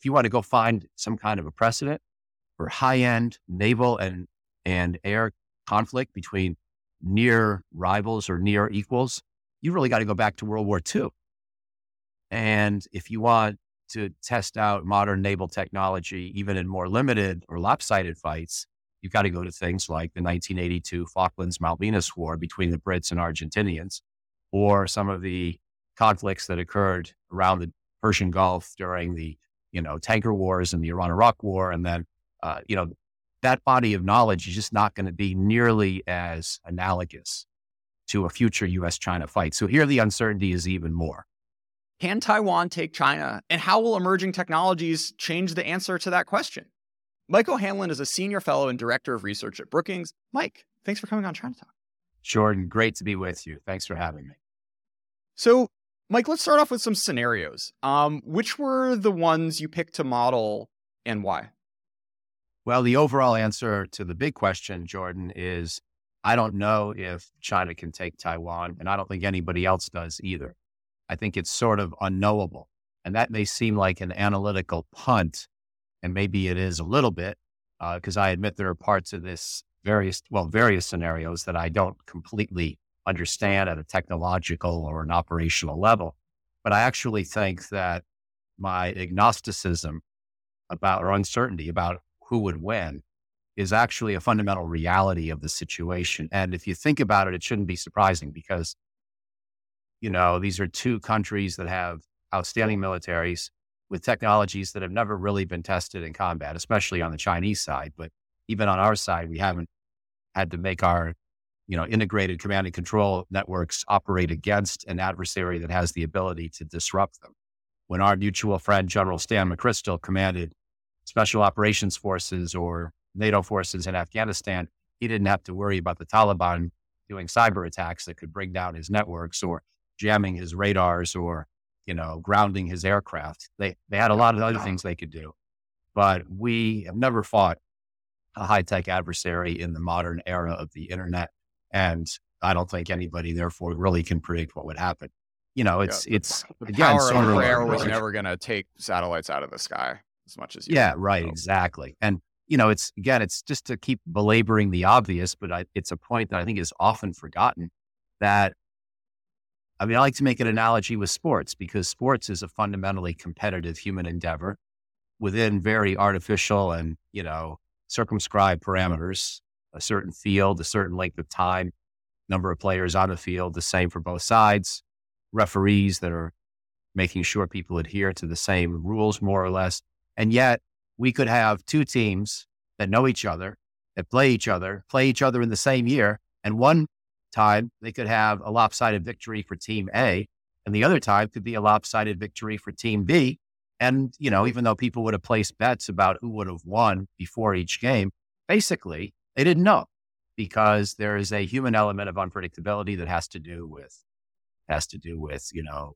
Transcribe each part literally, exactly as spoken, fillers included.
if you want to go find some kind of a precedent for high-end naval and, and air conflict between near rivals or near equals, you really got to go back to World War Two. And if you want to test out modern naval technology, even in more limited or lopsided fights, you've got to go to things like the nineteen eighty-two Falklands-Malvinas War between the Brits and Argentinians, or some of the conflicts that occurred around the Persian Gulf during the, you know, tanker wars and the Iran-Iraq war. And then, uh, you know, that body of knowledge is just not going to be nearly as analogous to a future U S China fight. So here the uncertainty is even more. Can Taiwan take China? And how will emerging technologies change the answer to that question? Michael Hanlon is a senior fellow and director of research at Brookings. Mike, thanks for coming on China Talk. Jordan, great to be with you. Thanks for having me. So, Mike, let's start off with some scenarios. Um, which were the ones you picked to model and why? Well, the overall answer to the big question, Jordan, is I don't know if China can take Taiwan, and I don't think anybody else does either. I think it's sort of unknowable, and that may seem like an analytical punt, and maybe it is a little bit, because uh, I admit there are parts of this various, well, various scenarios that I don't completely understand at a technological or an operational level. But I actually think that my agnosticism about, or uncertainty about who would win, is actually a fundamental reality of the situation. And if you think about it, it shouldn't be surprising because, you know, these are two countries that have outstanding militaries with technologies that have never really been tested in combat, especially on the Chinese side. But even on our side, we haven't had to make our, you know, integrated command and control networks operate against an adversary that has the ability to disrupt them. When our mutual friend, General Stan McChrystal, commanded special operations forces or NATO forces in Afghanistan, he didn't have to worry about the Taliban doing cyber attacks that could bring down his networks or jamming his radars or, you know, grounding his aircraft. They they had a lot of other things they could do, but we have never fought a high-tech adversary in the modern era of the internet. And I don't think anybody therefore really can predict what would happen. You know, it's, yeah, it's the again, power of prayer was never going to take satellites out of the sky as much as you. Yeah, can. Right. So. Exactly. And, you know, it's, again, it's just to keep belaboring the obvious, but I, it's a point that I think is often forgotten that, I mean, I like to make an analogy with sports because sports is a fundamentally competitive human endeavor within very artificial and, you know, circumscribed parameters, a certain field, a certain length of time, number of players on the field, the same for both sides, referees that are making sure people adhere to the same rules, more or less. And yet we could have two teams that know each other, that play each other, play each other in the same year, and one time they could have a lopsided victory for team A, and the other time could be a lopsided victory for team B. And, you know, even though people would have placed bets about who would have won before each game, basically they didn't know because there is a human element of unpredictability that has to do with, has to do with, you know,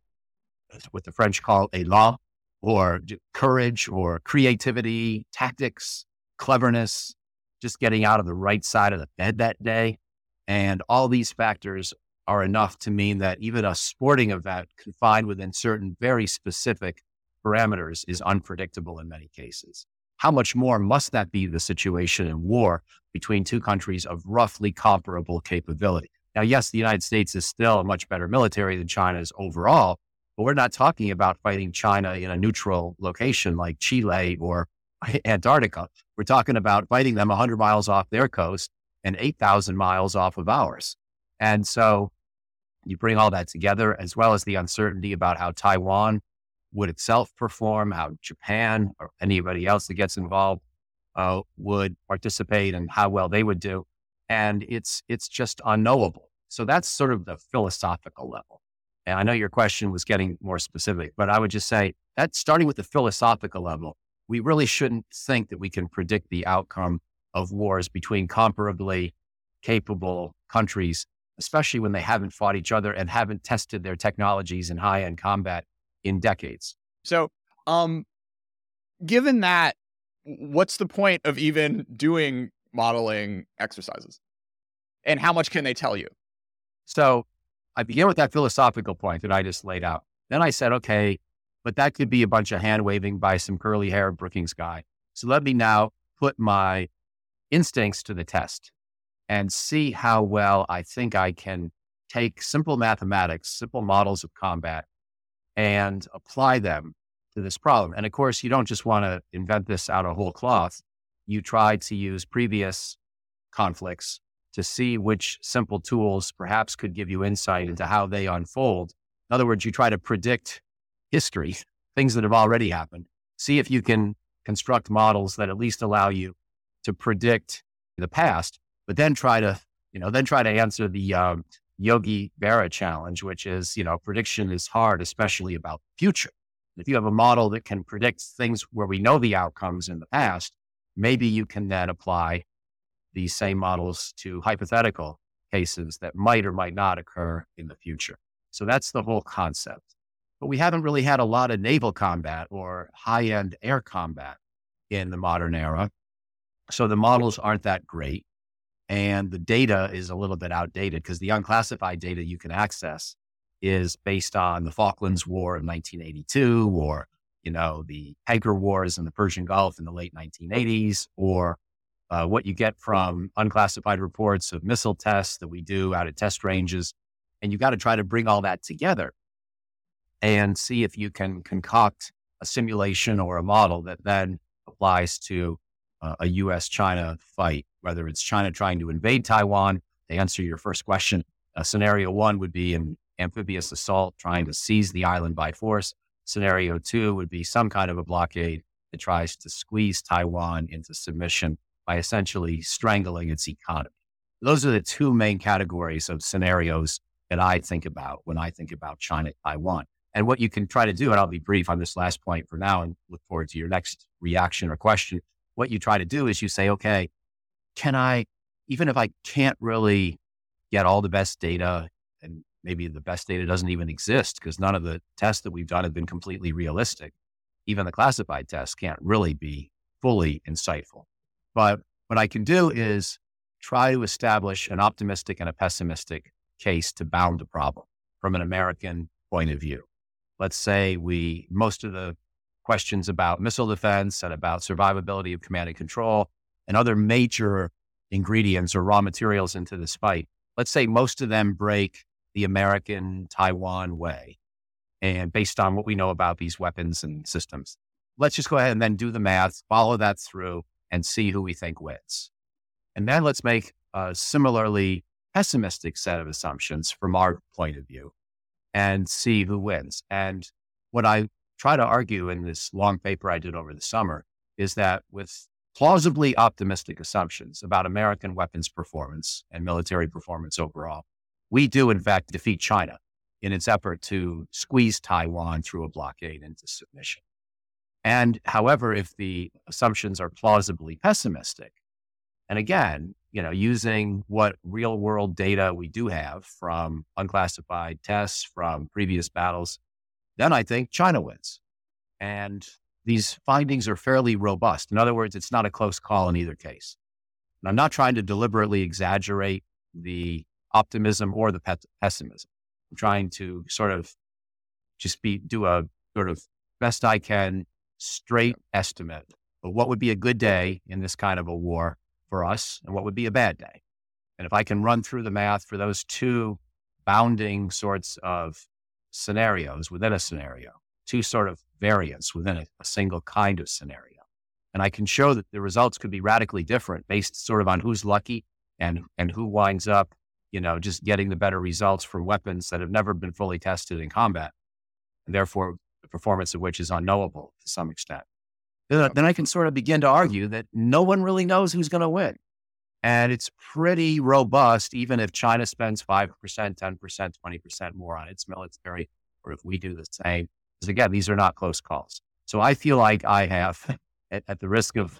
what the French call élan or courage or creativity, tactics, cleverness, just getting out of the right side of the bed that day. And all these factors are enough to mean that even a sporting event confined within certain very specific parameters is unpredictable in many cases. How much more must that be the situation in war between two countries of roughly comparable capability? Now, yes, the United States is still a much better military than China's overall, but we're not talking about fighting China in a neutral location like Chile or Antarctica. We're talking about fighting them one hundred miles off their coast and eight thousand miles off of ours. And so you bring all that together, as well as the uncertainty about how Taiwan would itself perform, how Japan or anybody else that gets involved uh, would participate and how well they would do. And it's it's just unknowable. So that's sort of the philosophical level. And I know your question was getting more specific, but I would just say that starting with the philosophical level, we really shouldn't think that we can predict the outcome of wars between comparably capable countries, especially when they haven't fought each other and haven't tested their technologies in high-end combat in decades. So, um, given that, what's the point of even doing modeling exercises? And how much can they tell you? So I began with that philosophical point that I just laid out. Then I said, okay, But that could be a bunch of hand-waving by some curly-haired Brookings guy. So let me now put my instincts to the test and see how well I think I can take simple mathematics, simple models of combat, and apply them to this problem. And of course, you don't just want to invent this out of whole cloth. You try to use previous conflicts to see which simple tools perhaps could give you insight into how they unfold. In other words, you try to predict history, things that have already happened. See if you can construct models that at least allow you to predict the past, but then try to, you know, then try to answer the um, Yogi Berra challenge, which is, you know, prediction is hard, especially about the future. If you have a model that can predict things where we know the outcomes in the past, maybe you can then apply these same models to hypothetical cases that might or might not occur in the future. So that's the whole concept. But we haven't really had a lot of naval combat or high-end air combat in the modern era. So the models aren't that great. And the data is a little bit outdated because the unclassified data you can access is based on the Falklands War of nineteen eighty-two, or, you know, the tanker wars in the Persian Gulf in the late nineteen eighties, or uh, what you get from unclassified reports of missile tests that we do out at test ranges. And you got to try to bring all that together and see if you can concoct a simulation or a model that then applies to uh, a U S China fight, whether it's China trying to invade Taiwan. To answer your first question, uh, scenario one would be an amphibious assault trying to seize the island by force. Scenario two would be some kind of a blockade that tries to squeeze Taiwan into submission by essentially strangling its economy. Those are the two main categories of scenarios that I think about when I think about China-Taiwan. And what you can try to do, and I'll be brief on this last point for now and look forward to your next reaction or question. What you try to do is you say, okay, can I, even if I can't really get all the best data, and maybe the best data doesn't even exist because none of the tests that we've done have been completely realistic. Even the classified tests can't really be fully insightful. But what I can do is try to establish an optimistic and a pessimistic case to bound the problem from an American point of view. Let's say we, most of the questions about missile defense and about survivability of command and control and other major ingredients or raw materials into this fight, let's say most of them break the American-Taiwan way. And based on what we know about these weapons and systems, let's just go ahead and then do the math, follow that through and see who we think wins. And then let's make a similarly pessimistic set of assumptions from our point of view and see who wins. And what I try to argue in this long paper I did over the summer is that with plausibly optimistic assumptions about American weapons performance and military performance overall, we do in fact defeat China in its effort to squeeze Taiwan through a blockade into submission. And however, if the assumptions are plausibly pessimistic, and again, you know, using what real world data we do have from unclassified tests, from previous battles, then I think China wins. And these findings are fairly robust. In other words, it's not a close call in either case. And I'm not trying to deliberately exaggerate the optimism or the pe- pessimism. I'm trying to sort of just be, do a sort of best I can straight estimate of what would be a good day in this kind of a war for us and what would be a bad day. And if I can run through the math for those two bounding sorts of scenarios within a scenario, two sort of variants within a, a single kind of scenario, and I can show that the results could be radically different based sort of on who's lucky and, and who winds up, you know, just getting the better results from weapons that have never been fully tested in combat, and therefore the performance of which is unknowable to some extent. Then I can sort of begin to argue that no one really knows who's going to win. And it's pretty robust, even if China spends five percent, ten percent, twenty percent more on its military, or if we do the same. Because again, these are not close calls. So I feel like I have, at, at the risk of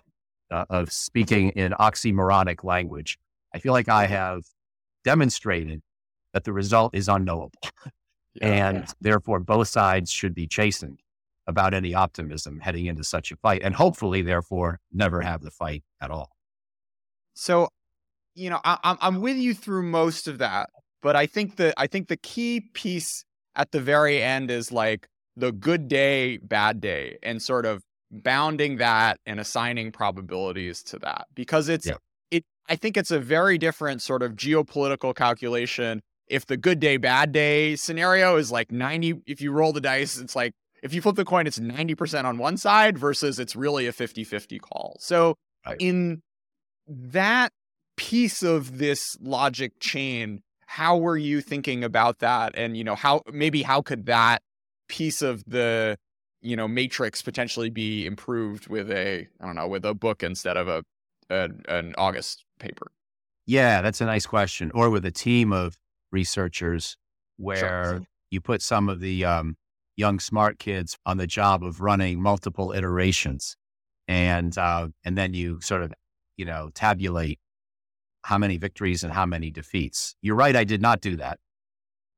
uh, of speaking in oxymoronic language, I feel like I have demonstrated that the result is unknowable. Yeah, and yeah. Therefore, both sides should be chastened about any optimism heading into such a fight, and hopefully, therefore, never have the fight at all. So, you know, I, I'm with you through most of that, but I think the I think the key piece at the very end is like, the good day, bad day, and sort of bounding that and assigning probabilities to that, because it's, yeah. it, I think it's a very different sort of geopolitical calculation. If the good day, bad day scenario is like ninety, if you roll the dice, it's like, if you flip the coin, it's ninety percent on one side versus it's really a fifty-fifty call. So right. in that piece of this logic chain, how were you thinking about that? And, you know, how, maybe how could that piece of the, you know, matrix potentially be improved with a, I don't know, with a book instead of a, a an August paper? Yeah, that's a nice question. Or with a team of researchers where sure. you put some of the, um, young smart kids on the job of running multiple iterations, and uh, and then you sort of, you know, tabulate how many victories and how many defeats. You're right, I did not do that,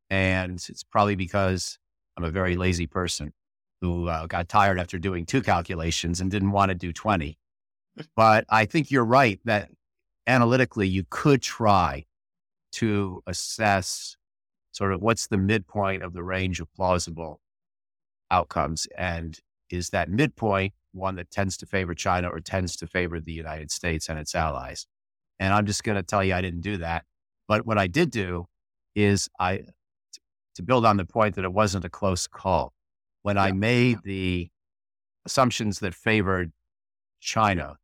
and it's probably because I'm a very lazy person who uh, got tired after doing two calculations and didn't want to do twenty. But I think you're right that analytically you could try to assess sort of what's the midpoint of the range of plausible outcomes, and is that midpoint one that tends to favor China or tends to favor the United States and its allies? And I'm just going to tell you, I didn't do that. But what I did do is I, to build on the point that it wasn't a close call, when yeah. I made the assumptions that favored China,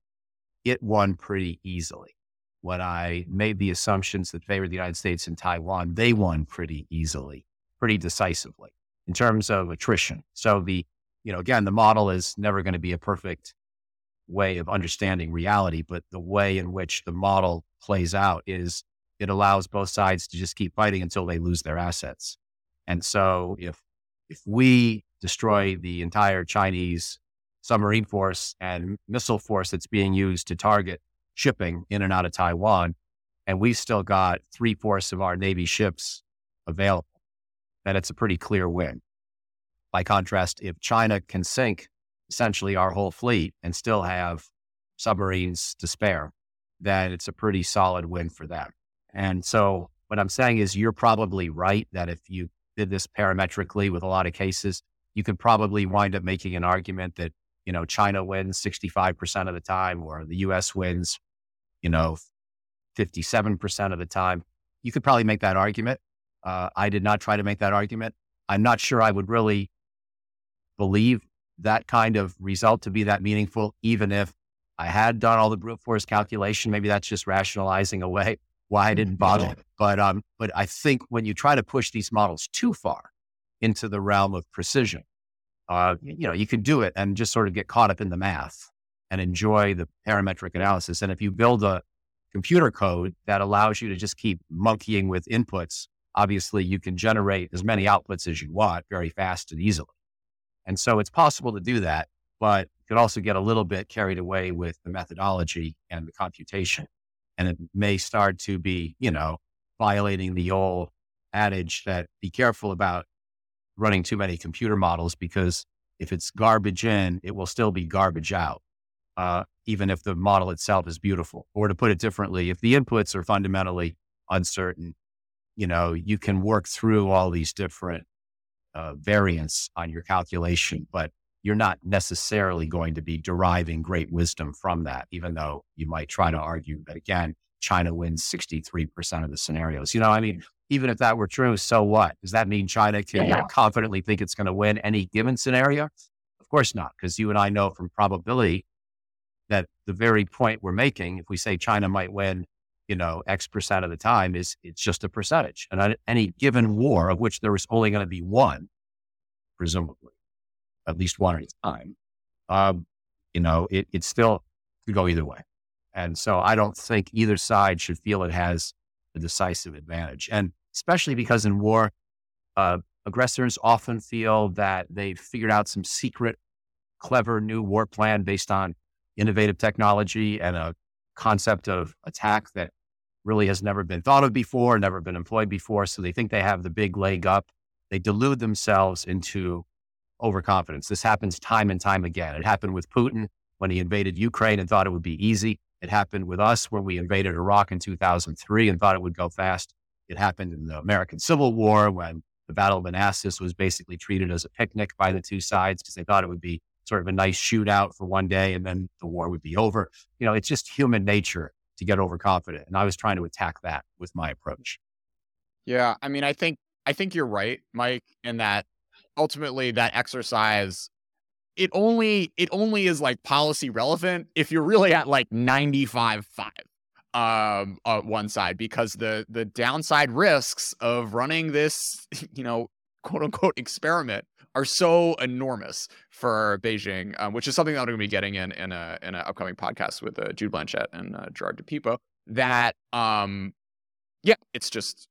it won pretty easily. When I made the assumptions that favored the United States and Taiwan, they won pretty easily, pretty decisively, in terms of attrition. So the, you know, again, the model is never going to be a perfect way of understanding reality, but the way in which the model plays out is it allows both sides to just keep fighting until they lose their assets. And so if, if we destroy the entire Chinese submarine force and missile force that's being used to target shipping in and out of Taiwan, and we've still got three-fourths of our Navy ships available, that it's a pretty clear win. By contrast, if China can sink essentially our whole fleet and still have submarines to spare, then it's a pretty solid win for them. And so what I'm saying is you're probably right that if you did this parametrically with a lot of cases, you could probably wind up making an argument that, you know, China wins sixty-five percent of the time, or the U S wins, you know, fifty-seven percent of the time. You could probably make that argument. Uh, I did not try to make that argument. I'm not sure I would really believe that kind of result to be that meaningful, even if I had done all the brute force calculation. Maybe that's just rationalizing away why I didn't bother. Yeah. But um, but I think when you try to push these models too far into the realm of precision, uh, you know, you can do it and just sort of get caught up in the math and enjoy the parametric analysis. And if you build a computer code that allows you to just keep monkeying with inputs, obviously you can generate as many outputs as you want very fast and easily. And so it's possible to do that, but you could also get a little bit carried away with the methodology and the computation. And it may start to be, you know, violating the old adage that be careful about running too many computer models, because if it's garbage in, it will still be garbage out, uh, even if the model itself is beautiful. Or to put it differently, if the inputs are fundamentally uncertain, you know, you can work through all these different uh, variants on your calculation, but you're not necessarily going to be deriving great wisdom from that, even though you might try to argue that, again, China wins sixty-three percent of the scenarios. You know, I mean, even if that were true, so what? Does that mean China can yeah. confidently think it's going to win any given scenario? Of course not, because you and I know from probability that the very point we're making, if we say China might win, you know, X percent of the time, is it's just a percentage. And on any given war, of which there is only going to be one, presumably, at least one at a time, um, you know, it, it still could go either way. And so I don't think either side should feel it has a decisive advantage. And especially because in war, uh, aggressors often feel that they've figured out some secret, clever new war plan based on innovative technology and a concept of attack that really has never been thought of before, never been employed before. So they think they have the big leg up. They delude themselves into overconfidence. This happens time and time again. It happened with Putin when he invaded Ukraine and thought it would be easy. It happened with us when we invaded Iraq in two thousand three and thought it would go fast. It happened in the American Civil War when the Battle of Manassas was basically treated as a picnic by the two sides because they thought it would be sort of a nice shootout for one day and then the war would be over. You know, it's just human nature to get overconfident. And I was trying to attack that with my approach. Yeah. I mean, I think, I think you're right, Mike, in that ultimately that exercise, it only, it only is like policy relevant if you're really at like ninety-five five um, on one side, because the, the downside risks of running this, you know, quote unquote experiment are so enormous for Beijing, um, which is something that I'm going to be getting in in a in an upcoming podcast with uh, Jude Blanchette and uh, Gerard DePipo. That, um, yeah, it's just,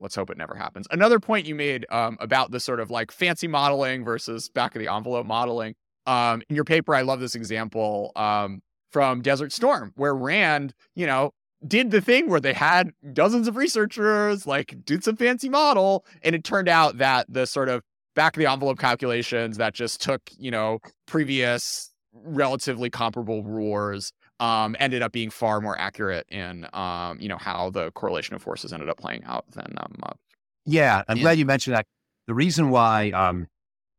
let's hope it never happens. Another point you made um, about the sort of like fancy modeling versus back of the envelope modeling. Um, in your paper, I love this example um, from Desert Storm, where Rand, you know, did the thing where they had dozens of researchers, like did some fancy model. And it turned out that the sort of back of the envelope calculations that just took, you know, previous relatively comparable wars um, ended up being far more accurate in, um, you know, how the correlation of forces ended up playing out than. Um, uh, yeah, I'm in- glad you mentioned that. The reason why um,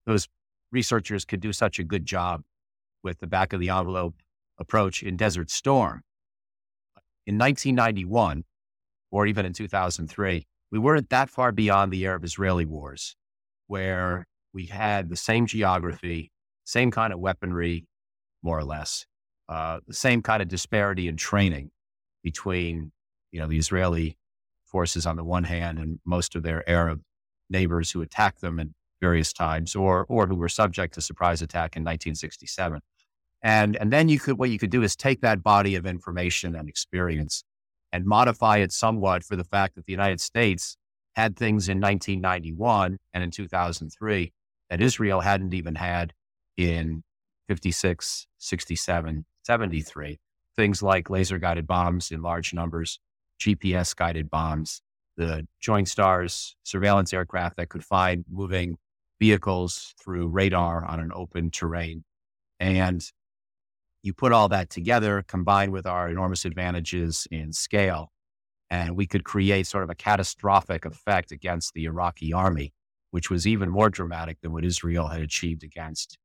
those researchers could do such a good job with the back of the envelope approach in Desert Storm. In nineteen ninety-one, or even in two thousand three, we weren't that far beyond the Arab-Israeli wars, where we had the same geography, same kind of weaponry, more or less, uh, the same kind of disparity in training between, you know, the Israeli forces on the one hand and most of their Arab neighbors who attacked them at various times, or or who were subject to surprise attack in nineteen sixty-seven. And and then you could, what you could do is take that body of information and experience and modify it somewhat for the fact that the United States had things in nineteen ninety-one and in two thousand three that Israel hadn't even had in fifty-six, sixty-seven, seventy-three. Things like laser guided bombs in large numbers, G P S guided bombs, the Joint Stars surveillance aircraft that could find moving vehicles through radar on an open terrain. And you put all that together, combined with our enormous advantages in scale, and we could create sort of a catastrophic effect against the Iraqi army, which was even more dramatic than what Israel had achieved against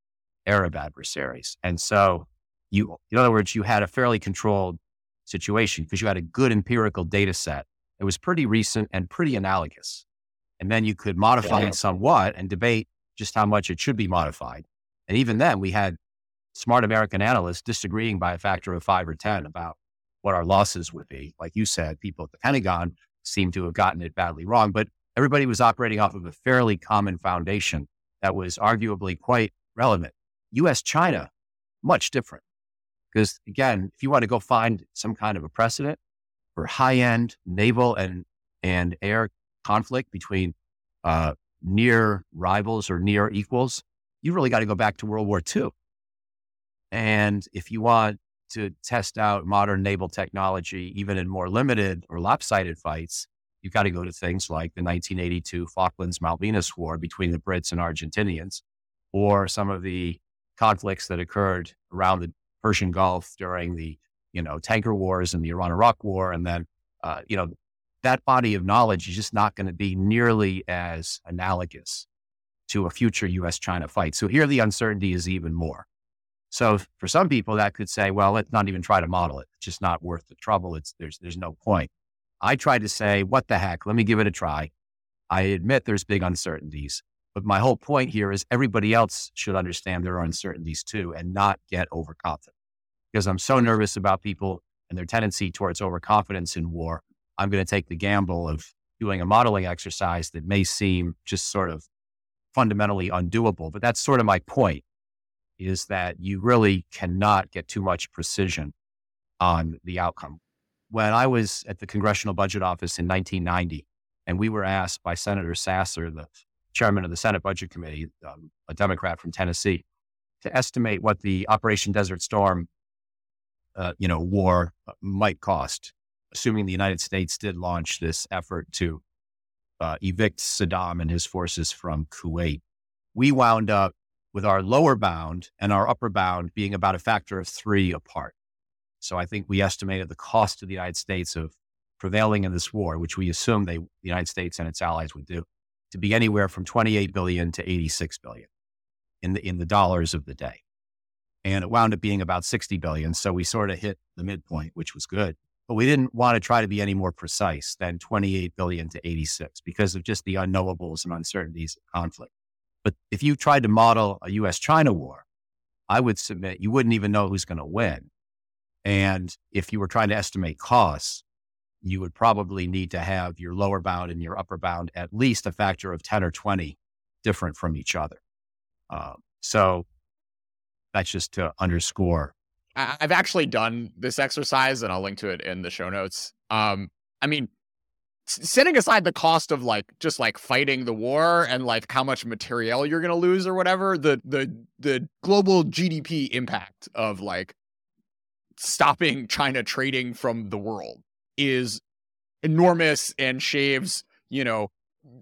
Arab adversaries. And so you, in other words, you had a fairly controlled situation because you had a good empirical data set. It was pretty recent and pretty analogous. And then you could modify yeah. it somewhat and debate just how much it should be modified. And even then we had smart American analysts disagreeing by a factor of five or ten about what our losses would be. Like you said, people at the Pentagon seem to have gotten it badly wrong, but everybody was operating off of a fairly common foundation that was arguably quite relevant. U S China, much different. Because again, if you want to go find some kind of a precedent for high-end naval and, and air conflict between uh, near rivals or near equals, you really got to go back to World War Two. And if you want to test out modern naval technology, even in more limited or lopsided fights, you've got to go to things like the nineteen eighty-two Falklands-Malvinas War between the Brits and Argentinians, or some of the conflicts that occurred around the Persian Gulf during the, you know, tanker wars and the Iran-Iraq war. And then, uh, you know, that body of knowledge is just not going to be nearly as analogous to a future U S China fight. So here the uncertainty is even more. So for some people that could say, well, let's not even try to model it. It's just not worth the trouble. It's there's, there's no point. I try to say, what the heck? Let me give it a try. I admit there's big uncertainties, but my whole point here is everybody else should understand there are uncertainties too, and not get overconfident, because I'm so nervous about people and their tendency towards overconfidence in war. I'm going to take the gamble of doing a modeling exercise that may seem just sort of fundamentally undoable, but that's sort of my point. Is that you really cannot get too much precision on the outcome. When I was at the Congressional Budget Office in nineteen ninety, and we were asked by Senator Sasser, the chairman of the Senate Budget Committee, um, a Democrat from Tennessee, to estimate what the Operation Desert Storm, uh, you know, war might cost, assuming the United States did launch this effort to uh, evict Saddam and his forces from Kuwait. We wound up with our lower bound and our upper bound being about a factor of three apart. So I think we estimated the cost to the United States of prevailing in this war, which we assumed they, the United States and its allies would do, to be anywhere from twenty-eight billion to eighty-six billion in the, in the dollars of the day. And it wound up being about sixty billion. So we sort of hit the midpoint, which was good, but we didn't want to try to be any more precise than twenty-eight billion to eighty-six because of just the unknowables and uncertainties of conflict. But if you tried to model a U S China war, I would submit you wouldn't even know who's going to win. And if you were trying to estimate costs, you would probably need to have your lower bound and your upper bound at least a factor of ten or twenty different from each other. Um, so that's just to underscore. I've actually done this exercise and I'll link to it in the show notes. Um, I mean, setting aside the cost of like just like fighting the war and like how much material you're going to lose or whatever, the the the global G D P impact of like stopping China trading from the world is enormous and shaves, you know,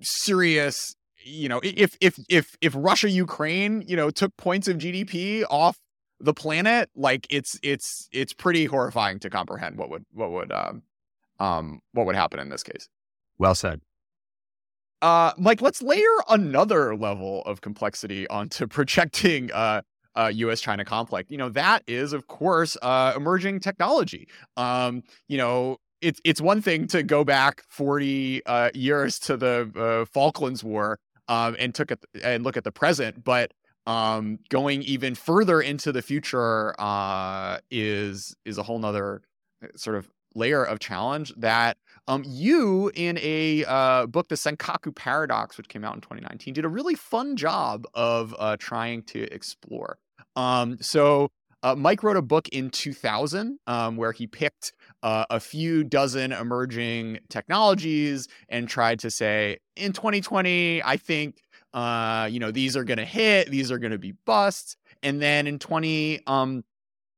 serious, you know, if if if if Russia, Ukraine, you know, took points of G D P off the planet, like it's it's it's pretty horrifying to comprehend what would what would um um what would happen in this case. Well said. Uh, Mike, let's layer another level of complexity onto projecting uh Uh, U S China conflict. You know, that is, of course, uh, emerging technology. Um, you know, it's it's one thing to go back forty uh, years to the uh, Falklands War um, and took at the, and look at the present, but um, going even further into the future uh, is is a whole nother sort of layer of challenge that um, you, in a uh, book, The Senkaku Paradox, which came out in twenty nineteen, did a really fun job of uh, trying to explore. Um, so uh, Mike wrote a book in two thousand um, where he picked uh, a few dozen emerging technologies and tried to say, in twenty twenty, I think, uh, you know, these are going to hit, these are going to be busts. And then in twenty, um,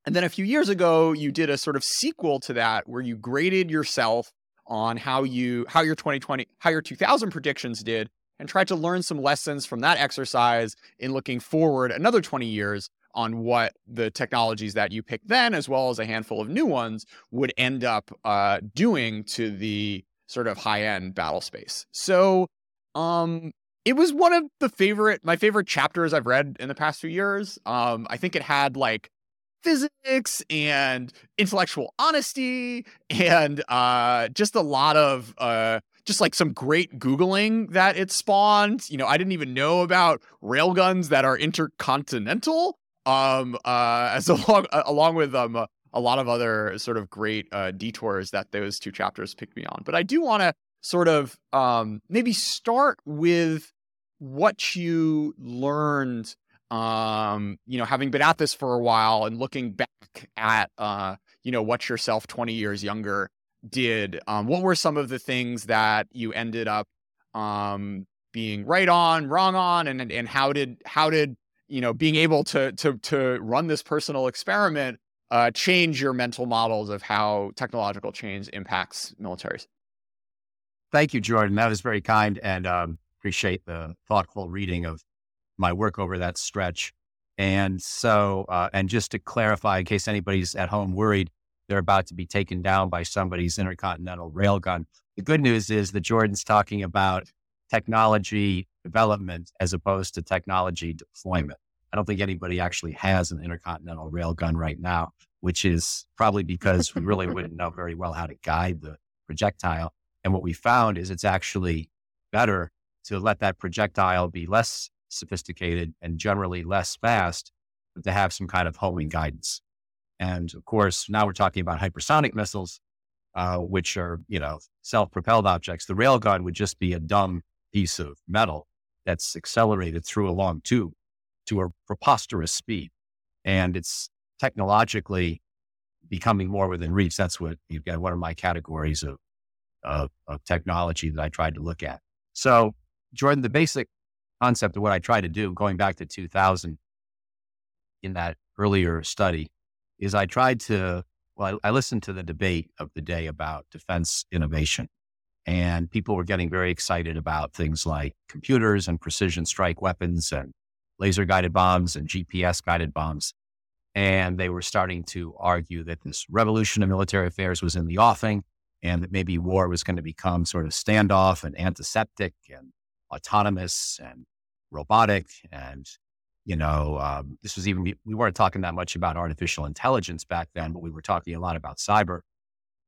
and then a few years ago, you did a sort of sequel to that where you graded yourself on how you, how your twenty twenty, how your two thousand predictions did and tried to learn some lessons from that exercise in looking forward another twenty years on what the technologies that you picked then, as well as a handful of new ones, would end up uh, doing to the sort of high-end battle space. So um, it was one of the favorite, my favorite chapters I've read in the past few years. Um, I think it had like physics and intellectual honesty and uh, just a lot of... Uh, just like some great Googling that it spawned. You know, I didn't even know about railguns that are intercontinental, um, uh, as along, along with um, a, a lot of other sort of great uh, detours that those two chapters picked me on. But I do want to sort of um, maybe start with what you learned, um, you know, having been at this for a while and looking back at, uh, you know, what yourself twenty years younger did. Um, what were some of the things that you ended up um, being right on, wrong on, and and how did how did you know being able to to to run this personal experiment uh, change your mental models of how technological change impacts militaries? Thank you, Jordan. That was very kind, and um, appreciate the thoughtful reading of my work over that stretch. And so, uh, and just to clarify, in case anybody's at home worried, they're about to be taken down by somebody's intercontinental railgun. The good news is that Jordan's talking about technology development as opposed to technology deployment. I don't think anybody actually has an intercontinental railgun right now, which is probably because we really wouldn't know very well how to guide the projectile. And what we found is it's actually better to let that projectile be less sophisticated and generally less fast, but to have some kind of homing guidance. And of course, now we're talking about hypersonic missiles, uh, which are, you know, self-propelled objects. The railgun would just be a dumb piece of metal that's accelerated through a long tube to a preposterous speed. And it's technologically becoming more within reach. That's what you've got, one of my categories of, of, of technology that I tried to look at. So, Jordan, the basic concept of what I tried to do, going back to two thousand in that earlier study, is I tried to, well, I listened to the debate of the day about defense innovation, and people were getting very excited about things like computers and precision strike weapons and laser guided bombs and G P S guided bombs. And they were starting to argue that this revolution of military affairs was in the offing and that maybe war was going to become sort of standoff and antiseptic and autonomous and robotic. And, you know, um, this was even, we weren't talking that much about artificial intelligence back then, but we were talking a lot about cyber.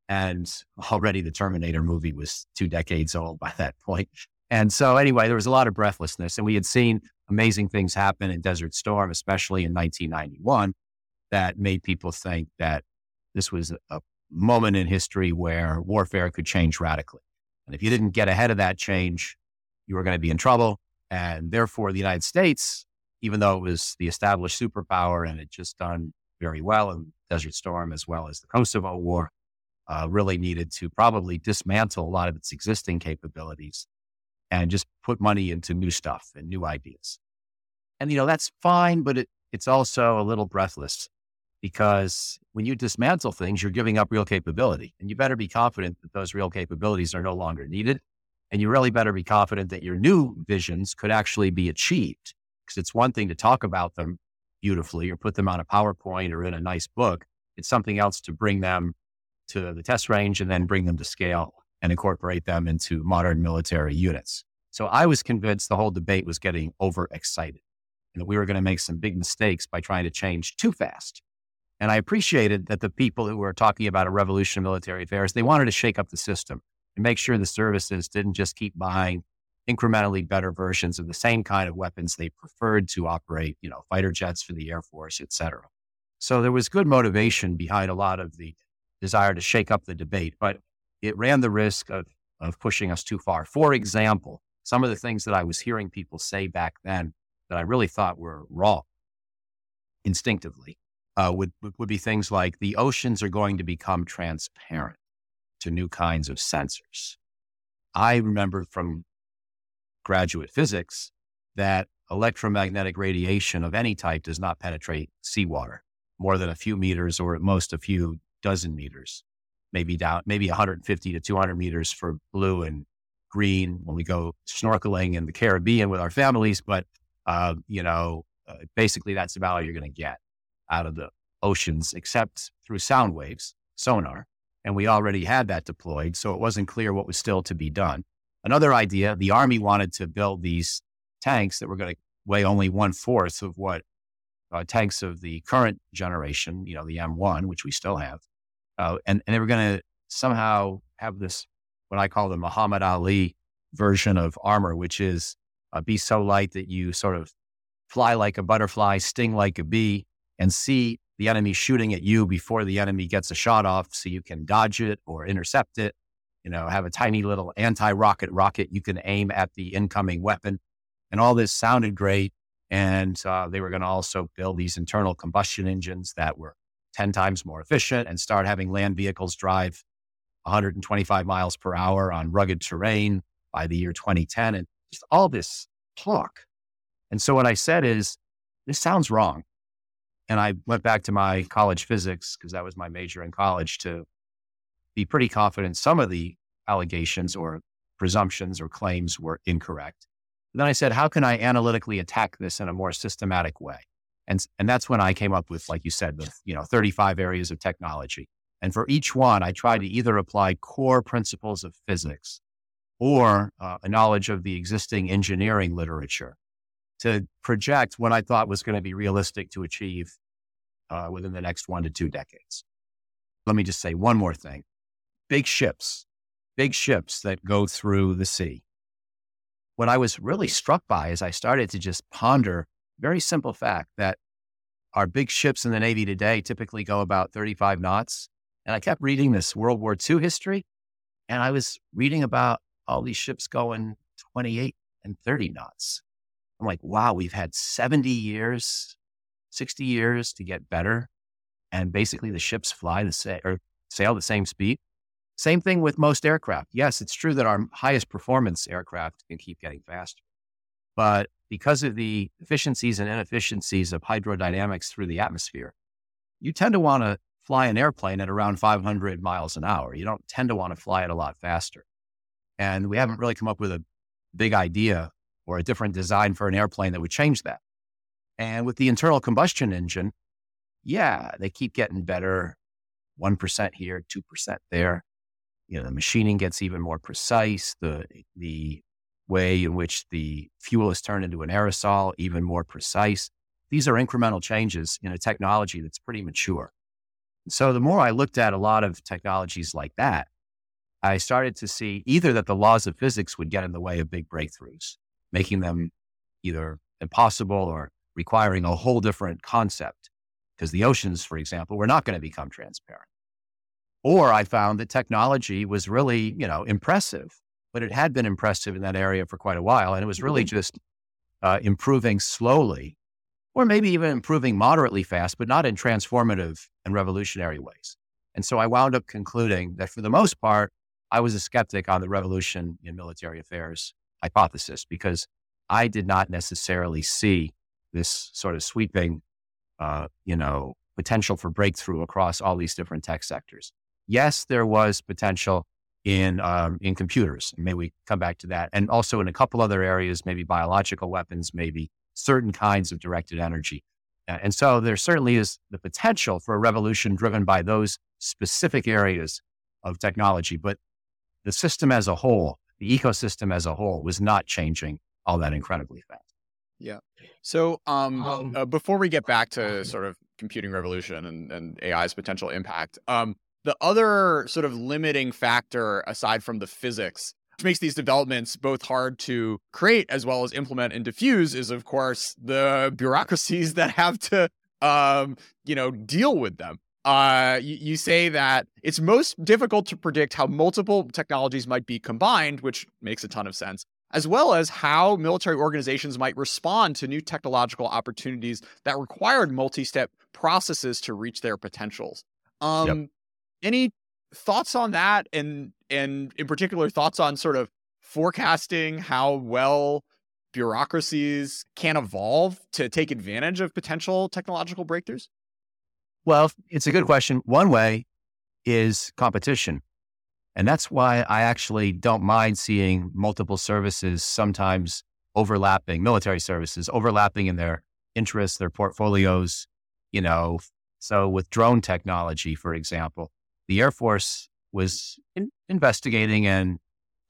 And already the Terminator movie was two decades old by that point. And so anyway, there was a lot of breathlessness, and we had seen amazing things happen in Desert Storm, especially in nineteen ninety-one, that made people think that this was a moment in history where warfare could change radically. And if you didn't get ahead of that change, you were going to be in trouble. And therefore, the United States, even though it was the established superpower and had just done very well in Desert Storm, as well as the Kosovo War, uh, really needed to probably dismantle a lot of its existing capabilities and just put money into new stuff and new ideas. And, you know, that's fine, but it, it's also a little breathless, because when you dismantle things, you're giving up real capability, and you better be confident that those real capabilities are no longer needed. And you really better be confident that your new visions could actually be achieved, because it's one thing to talk about them beautifully or put them on a PowerPoint or in a nice book. It's something else to bring them to the test range and then bring them to scale and incorporate them into modern military units. So I was convinced the whole debate was getting overexcited and that we were going to make some big mistakes by trying to change too fast. And I appreciated that the people who were talking about a revolution in military affairs, they wanted to shake up the system and make sure the services didn't just keep buying incrementally better versions of the same kind of weapons they preferred to operate, you know, fighter jets for the Air Force, et cetera. So there was good motivation behind a lot of the desire to shake up the debate, but it ran the risk of, of pushing us too far. For example, some of the things that I was hearing people say back then that I really thought were wrong instinctively uh, would, would be things like the oceans are going to become transparent to new kinds of sensors. I remember from graduate physics that electromagnetic radiation of any type does not penetrate seawater more than a few meters, or at most a few dozen meters. Maybe down, maybe one hundred fifty to two hundred meters for blue and green when we go snorkeling in the Caribbean with our families. But, uh, you know, uh, basically that's about all you're going to get out of the oceans, except through sound waves, sonar. And we already had that deployed, so it wasn't clear what was still to be done. Another idea, the Army wanted to build these tanks that were going to weigh only one fourth of what uh, tanks of the current generation, you know, the M one, which we still have. Uh, and, and they were going to somehow have this, what I call the Muhammad Ali version of armor, which is uh, be so light that you sort of fly like a butterfly, sting like a bee, and see the enemy shooting at you before the enemy gets a shot off, so you can dodge it or intercept it, you know, have a tiny little anti-rocket rocket you can aim at the incoming weapon. And all this sounded great. And uh, they were going to also build these internal combustion engines that were ten times more efficient, and start having land vehicles drive one hundred twenty-five miles per hour on rugged terrain by the year twenty ten, and just all this talk. And so what I said is, this sounds wrong. And I went back to my college physics, because that was my major in college, to be pretty confident some of the allegations or presumptions or claims were incorrect. And then I said, how can I analytically attack this in a more systematic way? And and that's when I came up with, like you said, the, you know, thirty-five areas of technology. And for each one, I tried to either apply core principles of physics or uh, a knowledge of the existing engineering literature to project what I thought was going to be realistic to achieve uh, within the next one to two decades. Let me just say one more thing. Big ships, big ships that go through the sea. What I was really struck by as I started to just ponder very simple fact that our big ships in the Navy today typically go about thirty-five knots. And I kept reading this World War Two history, and I was reading about all these ships going twenty-eight and thirty knots. I'm like, wow, we've had seventy years, sixty years to get better. And basically the ships fly the same or sail the same speed. Same thing with most aircraft. Yes, it's true that our highest performance aircraft can keep getting faster, but because of the efficiencies and inefficiencies of hydrodynamics through the atmosphere, you tend to want to fly an airplane at around five hundred miles an hour. You don't tend to want to fly it a lot faster. And we haven't really come up with a big idea or a different design for an airplane that would change that. And with the internal combustion engine, yeah, they keep getting better, one percent here, two percent there. You know, the machining gets even more precise. The, the way in which the fuel is turned into an aerosol, even more precise. These are incremental changes in a technology that's pretty mature. So the more I looked at a lot of technologies like that, I started to see either that the laws of physics would get in the way of big breakthroughs, making them either impossible or requiring a whole different concept, because the oceans, for example, were not going to become transparent. Or I found that technology was really, you know, impressive, but it had been impressive in that area for quite a while. And it was really just uh, improving slowly, or maybe even improving moderately fast, but not in transformative and revolutionary ways. And so I wound up concluding that for the most part, I was a skeptic on the revolution in military affairs hypothesis, because I did not necessarily see this sort of sweeping, uh, you know, potential for breakthrough across all these different tech sectors. Yes, there was potential in um, in computers. May we come back to that. And also in a couple other areas, maybe biological weapons, maybe certain kinds of directed energy. And so there certainly is the potential for a revolution driven by those specific areas of technology. But the system as a whole, the ecosystem as a whole, was not changing all that incredibly fast. Yeah. So um, um, uh, before we get back to sort of computing revolution and, and A I's potential impact, um, the other sort of limiting factor, aside from the physics, which makes these developments both hard to create as well as implement and diffuse, is, of course, the bureaucracies that have to, um, you know, deal with them. Uh, you, you say that it's most difficult to predict how multiple technologies might be combined, which makes a ton of sense, as well as how military organizations might respond to new technological opportunities that required multi-step processes to reach their potentials. Um, yep. Any thoughts on that? And, and in particular, thoughts on sort of forecasting how well bureaucracies can evolve to take advantage of potential technological breakthroughs? Well, it's a good question. One way is competition. And that's why I actually don't mind seeing multiple services sometimes overlapping, military services overlapping in their interests, their portfolios, you know. So with drone technology, for example, the Air Force was in- investigating and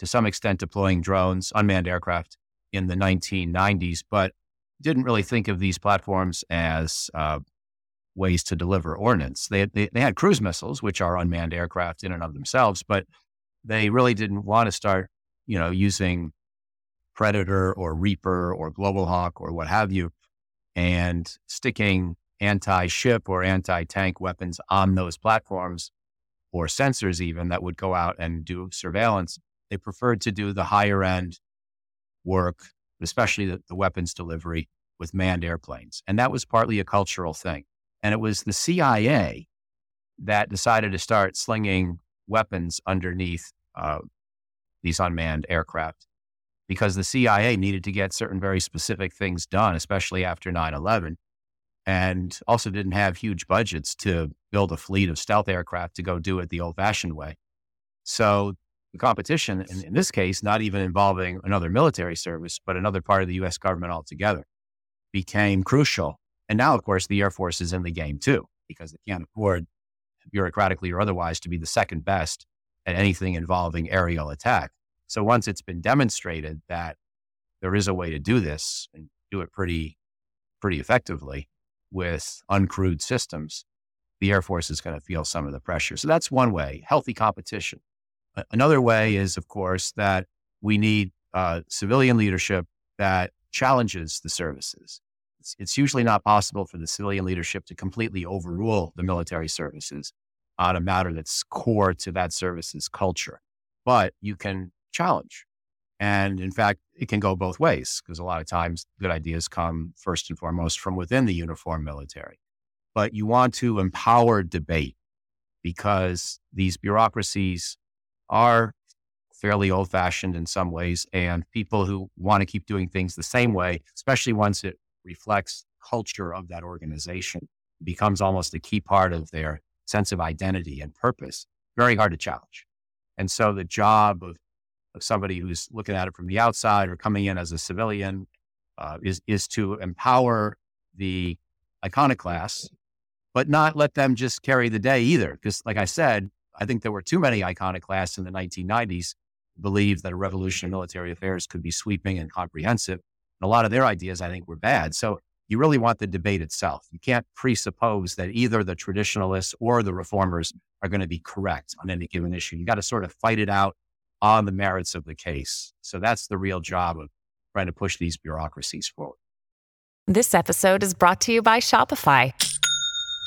to some extent deploying drones, unmanned aircraft, in the nineteen nineties, but didn't really think of these platforms as uh, ways to deliver ordnance. They, they they had cruise missiles, which are unmanned aircraft in and of themselves, but they really didn't want to start, you know, using Predator or Reaper or Global Hawk or what have you, and sticking anti-ship or anti-tank weapons on those platforms, or sensors even, that would go out and do surveillance. They preferred to do the higher end work, especially the, the weapons delivery, with manned airplanes. And that was partly a cultural thing. And it was the C I A that decided to start slinging weapons underneath uh, these unmanned aircraft, because the C I A needed to get certain very specific things done, especially after nine eleven, and also didn't have huge budgets to build a fleet of stealth aircraft to go do it the old-fashioned way. So the competition, in, in this case, not even involving another military service, but another part of the U S government altogether, became crucial. And now, of course, the Air Force is in the game too, because they can't afford, bureaucratically or otherwise, to be the second best at anything involving aerial attack. So once it's been demonstrated that there is a way to do this and do it pretty, pretty effectively with uncrewed systems, the Air Force is going to feel some of the pressure. So that's one way, healthy competition. Another way is, of course, that we need uh, civilian leadership that challenges the services. It's usually not possible for the civilian leadership to completely overrule the military services on a matter that's core to that service's culture, but you can challenge. And in fact, it can go both ways, because a lot of times good ideas come first and foremost from within the uniformed military. But you want to empower debate, because these bureaucracies are fairly old-fashioned in some ways, and people who want to keep doing things the same way, especially once it reflects culture of that organization, becomes almost a key part of their sense of identity and purpose, very hard to challenge. And so the job of, of somebody who's looking at it from the outside or coming in as a civilian uh, is, is to empower the iconoclasts, but not let them just carry the day either. Because like I said, I think there were too many iconoclasts in the nineteen nineties believed that a revolution in military affairs could be sweeping and comprehensive. And a lot of their ideas, I think, were bad. So you really want the debate itself. You can't presuppose that either the traditionalists or the reformers are going to be correct on any given issue. You got to sort of fight it out on the merits of the case. So that's the real job of trying to push these bureaucracies forward. This episode is brought to you by Shopify.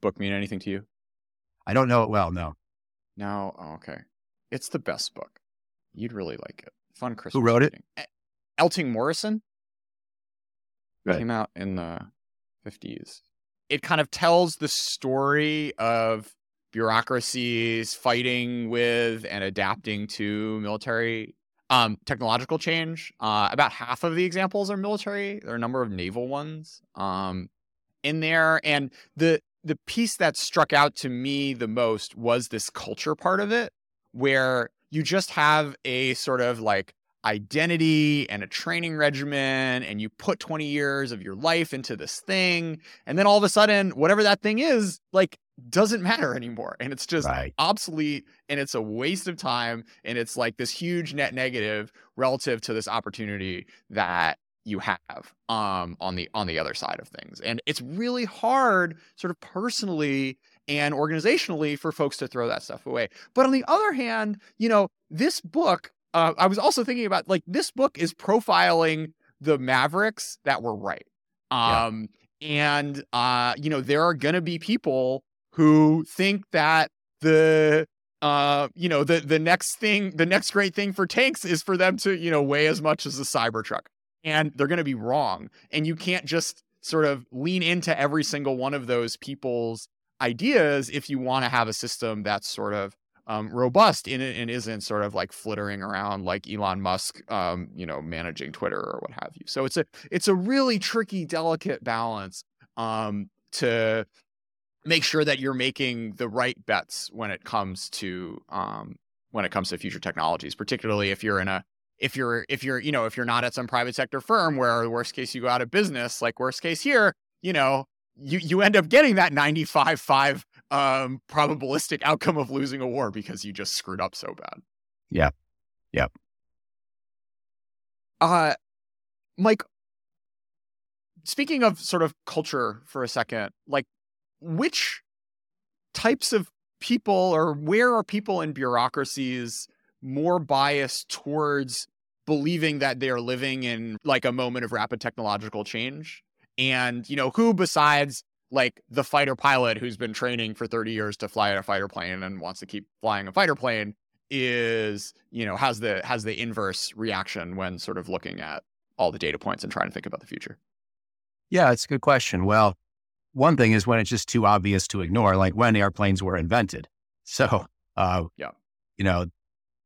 book mean anything to you? I don't know it well, no. No? Oh, okay. It's the best book. You'd really like it. Fun Christmas. Who wrote reading. It? Elting Morrison. Right. Came out in the fifties. It kind of tells the story of bureaucracies fighting with and adapting to military um, technological change. Uh, about half of the examples are military. There are a number of naval ones. Um, in there. And the the piece that struck out to me the most was this culture part of it, where you just have a sort of like identity and a training regimen, and you put twenty years of your life into this thing. And then all of a sudden, whatever that thing is, like, doesn't matter anymore. And it's just right. obsolete, and it's a waste of time. And it's like this huge net negative relative to this opportunity that you have um, on the on the other side of things. And it's really hard sort of personally and organizationally for folks to throw that stuff away. But on the other hand, you know, this book, uh, I was also thinking about, like, this book is profiling the mavericks that were right. Um, yeah. And, uh, you know, there are going to be people who think that the Uh, you know, the the next thing, the next great thing for tanks is for them to, you know, weigh as much as a Cybertruck. And they're going to be wrong. And you can't just sort of lean into every single one of those people's ideas if you want to have a system that's sort of um, robust in it and isn't sort of like flittering around like Elon Musk, um, you know, managing Twitter or what have you. So it's a it's a really tricky, delicate balance um, to make sure that you're making the right bets when it comes to um, when it comes to future technologies, particularly if you're in a If you're, if you're, you know, if you're not at some private sector firm where the worst case you go out of business, like worst case here, you know, you, you end up getting that ninety-five five um, probabilistic outcome of losing a war because you just screwed up so bad. Yeah. Yeah. Uh, Mike, speaking of sort of culture for a second, like, which types of people, or where are people in bureaucracies more biased towards believing that they are living in like a moment of rapid technological change? And, you know, who besides like the fighter pilot who's been training for thirty years to fly a fighter plane and wants to keep flying a fighter plane is, you know, has the has the inverse reaction when sort of looking at all the data points and trying to think about the future? Yeah, it's a good question. Well, one thing is when it's just too obvious to ignore, like when airplanes were invented. So, uh, yeah, you know,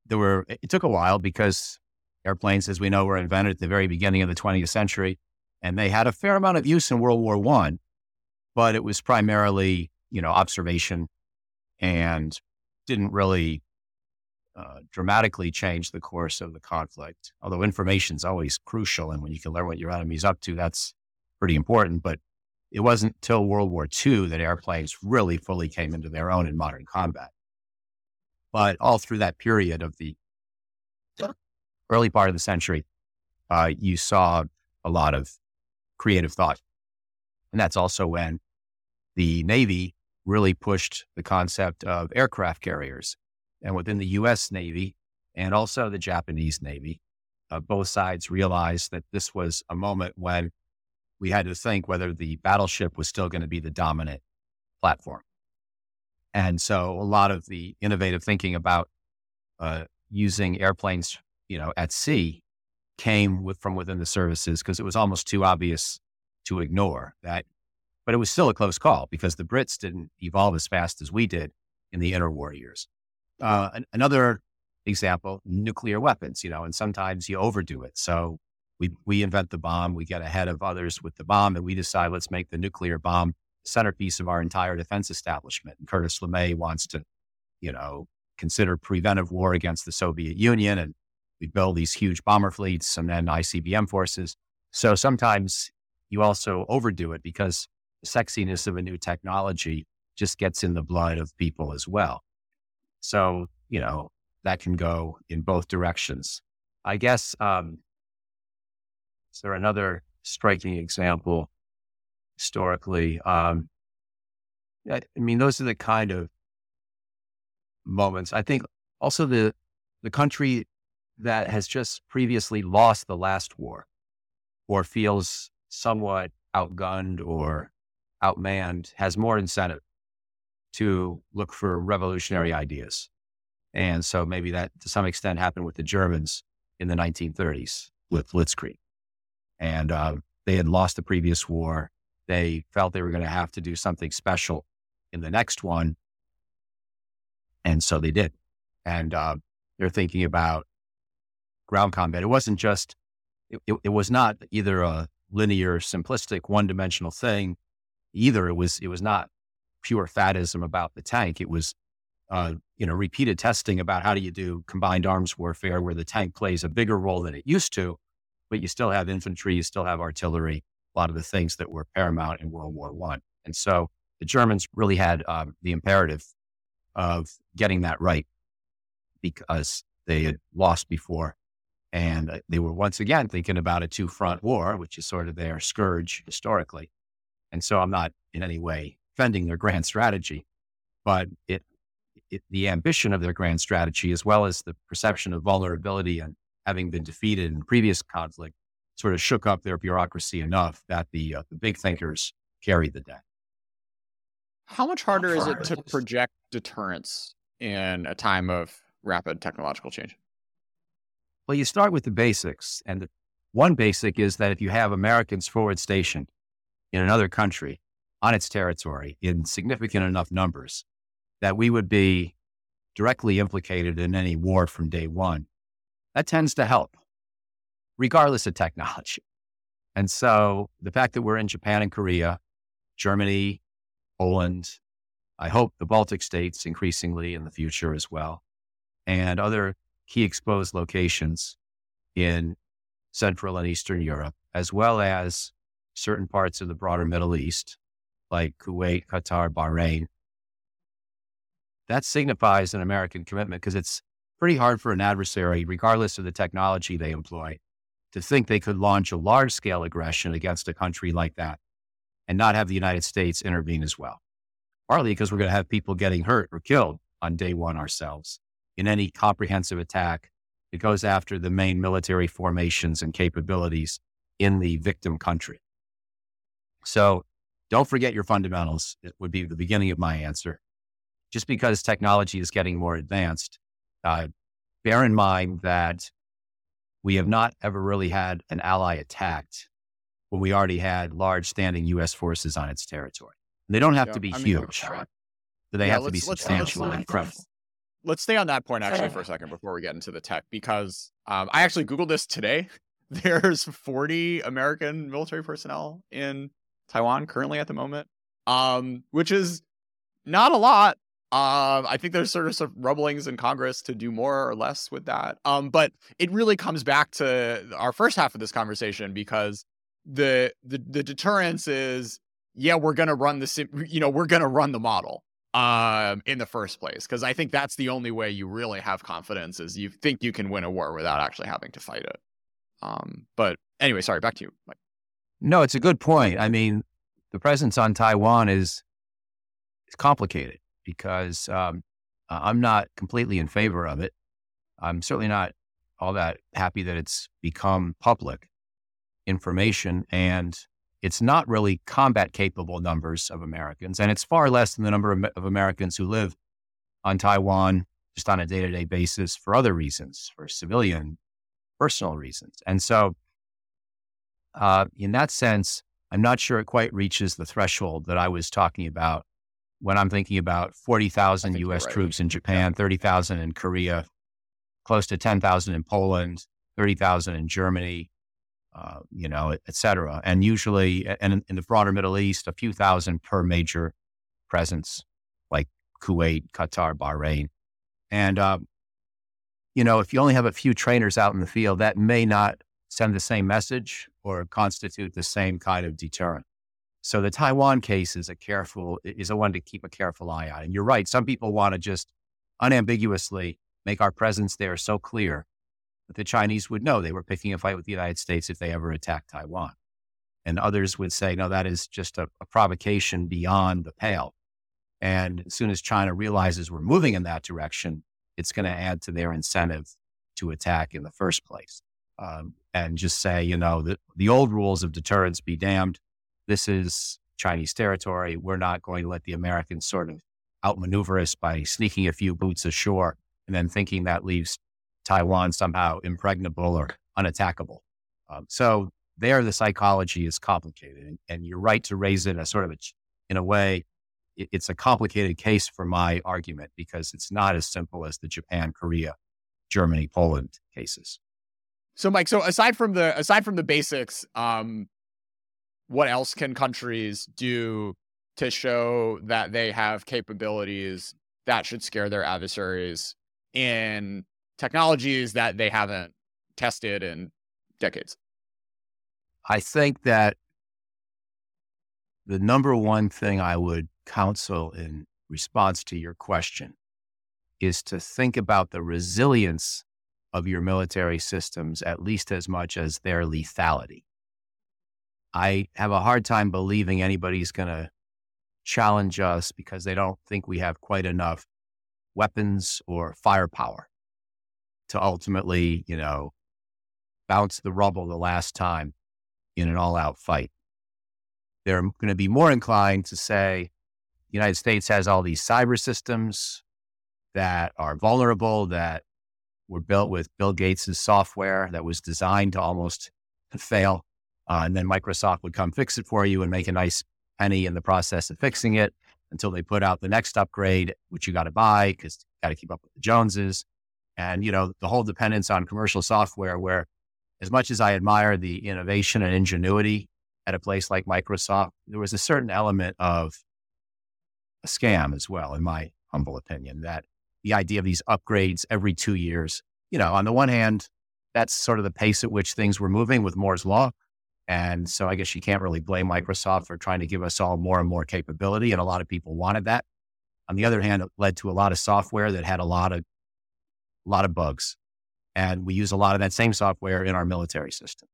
There were, it took a while because airplanes, as we know, were invented at the very beginning of the twentieth century, and they had a fair amount of use in World War One, but it was primarily, you know, observation, and didn't really uh, dramatically change the course of the conflict. Although information's always crucial, and when you can learn what your enemy's up to, that's pretty important. But it wasn't till World War Two that airplanes really fully came into their own in modern combat. But all through that period of the early part of the century, uh, you saw a lot of creative thought. And that's also when the Navy really pushed the concept of aircraft carriers. And within the U S Navy and also the Japanese Navy, uh, both sides realized that this was a moment when we had to think whether the battleship was still going to be the dominant platform. And so a lot of the innovative thinking about uh, using airplanes, you know, at sea came with, from within the services, because it was almost too obvious to ignore that. But it was still a close call because the Brits didn't evolve as fast as we did in the interwar years. Uh, another example, nuclear weapons, you know, and sometimes you overdo it. So we, we invent the bomb, we get ahead of others with the bomb, and we decide, let's make the nuclear bomb the centerpiece of our entire defense establishment. And Curtis LeMay wants to, you know, consider preventive war against the Soviet Union. And we build these huge bomber fleets and then I C B M forces. So sometimes you also overdo it because the sexiness of a new technology just gets in the blood of people as well. So, you know, that can go in both directions. I guess, um, is there another striking example historically? Um, I, I mean, those are the kind of moments. I think also the the country that has just previously lost the last war or feels somewhat outgunned or outmanned has more incentive to look for revolutionary ideas. And so maybe that to some extent happened with the Germans in the nineteen thirties with Blitzkrieg. And uh, they had lost the previous war. They felt they were going to have to do something special in the next one. And so they did. And uh, they're thinking about ground combat. It wasn't just, it, it, it was not either a linear, simplistic, one-dimensional thing either. It was, it was not pure fadism about the tank. It was, uh, you know, repeated testing about how do you do combined arms warfare where the tank plays a bigger role than it used to, but you still have infantry, you still have artillery, a lot of the things that were paramount in World War One. And so the Germans really had uh, the imperative of getting that right because they had lost before. And they were once again thinking about a two-front war, which is sort of their scourge historically. And so I'm not in any way defending their grand strategy, but it, it the ambition of their grand strategy, as well as the perception of vulnerability and having been defeated in previous conflict, sort of shook up their bureaucracy enough that the, uh, the big thinkers carried the day. How much harder How is it to project deterrence in a time of rapid technological change? Well, you start with the basics. And the one basic is that if you have Americans forward stationed in another country on its territory in significant enough numbers that we would be directly implicated in any war from day one, that tends to help regardless of technology. And so the fact that we're in Japan and Korea, Germany, Poland, I hope the Baltic states increasingly in the future as well, and other key exposed locations in Central and Eastern Europe, as well as certain parts of the broader Middle East, like Kuwait, Qatar, Bahrain. That signifies an American commitment because it's pretty hard for an adversary, regardless of the technology they employ, to think they could launch a large-scale aggression against a country like that and not have the United States intervene as well. Partly because we're going to have people getting hurt or killed on day one ourselves in any comprehensive attack that goes after the main military formations and capabilities in the victim country. So don't forget your fundamentals. It would be the beginning of my answer. Just because technology is getting more advanced, uh, bear in mind that we have not ever really had an ally attacked when we already had large standing U S forces on its territory. And they don't have yeah, to be I mean, huge, but right. so they yeah, have to be substantial and incredible. Let's stay on that point actually for a second before we get into the tech, because um, I actually Googled this today. There's forty American military personnel in Taiwan currently at the moment, um, which is not a lot. Um, I think there's sort of, sort of rumblings in Congress to do more or less with that. Um, but it really comes back to our first half of this conversation, because the the, the deterrence is, yeah, we're going to run the, you know, we're going to run the model. Um, in the first place, because I think that's the only way you really have confidence is you think you can win a war without actually having to fight it. Um, but anyway, sorry, back to you, Mike. No, it's a good point. I mean, the presence on Taiwan is it's complicated because um, I'm not completely in favor of it. I'm certainly not all that happy that it's become public information, and it's not really combat-capable numbers of Americans, and it's far less than the number of, of Americans who live on Taiwan just on a day-to-day basis for other reasons, for civilian, personal reasons. And so uh, in that sense, I'm not sure it quite reaches the threshold that I was talking about when I'm thinking about forty thousand U S troops in Japan, thirty thousand in Korea, close to ten thousand in Poland, thirty thousand in Germany, uh, you know, et, et cetera. And usually, and in, in the broader Middle East, a few thousand per major presence, like Kuwait, Qatar, Bahrain. And, um, you know, if you only have a few trainers out in the field, that may not send the same message or constitute the same kind of deterrent. So the Taiwan case is a careful, is a one to keep a careful eye on. And you're right. Some people want to just unambiguously make our presence there so clear that the Chinese would know they were picking a fight with the United States if they ever attacked Taiwan. And others would say, no, that is just a, a provocation beyond the pale. And as soon as China realizes we're moving in that direction, it's going to add to their incentive to attack in the first place. Um, and just say, you know, the, the old rules of deterrence be damned. This is Chinese territory. We're not going to let the Americans sort of outmaneuver us by sneaking a few boots ashore and then thinking that leaves Taiwan somehow impregnable or unattackable. Um, so there, the psychology is complicated. And, and you're right to raise it as sort of, a, in a way, it, it's a complicated case for my argument because it's not as simple as the Japan, Korea, Germany, Poland cases. So, Mike, so aside from the aside from the basics, um, what else can countries do to show that they have capabilities that should scare their adversaries in technologies that they haven't tested in decades? I think that the number one thing I would counsel in response to your question is to think about the resilience of your military systems at least as much as their lethality. I have a hard time believing anybody's going to challenge us because they don't think we have quite enough weapons or firepower to ultimately, you know, bounce the rubble the last time in an all-out fight. They're going to be more inclined to say the United States has all these cyber systems that are vulnerable, that were built with Bill Gates's software that was designed to almost fail. Uh, and then Microsoft would come fix it for you and make a nice penny in the process of fixing it until they put out the next upgrade, which you got to buy because you got to keep up with the Joneses. And, you know, the whole dependence on commercial software, where as much as I admire the innovation and ingenuity at a place like Microsoft, there was a certain element of a scam as well, in my humble opinion, that the idea of these upgrades every two years, you know, on the one hand, that's sort of the pace at which things were moving with Moore's Law. And so I guess you can't really blame Microsoft for trying to give us all more and more capability. And a lot of people wanted that. On the other hand, it led to a lot of software that had a lot of, a lot of bugs. And we use a lot of that same software in our military system.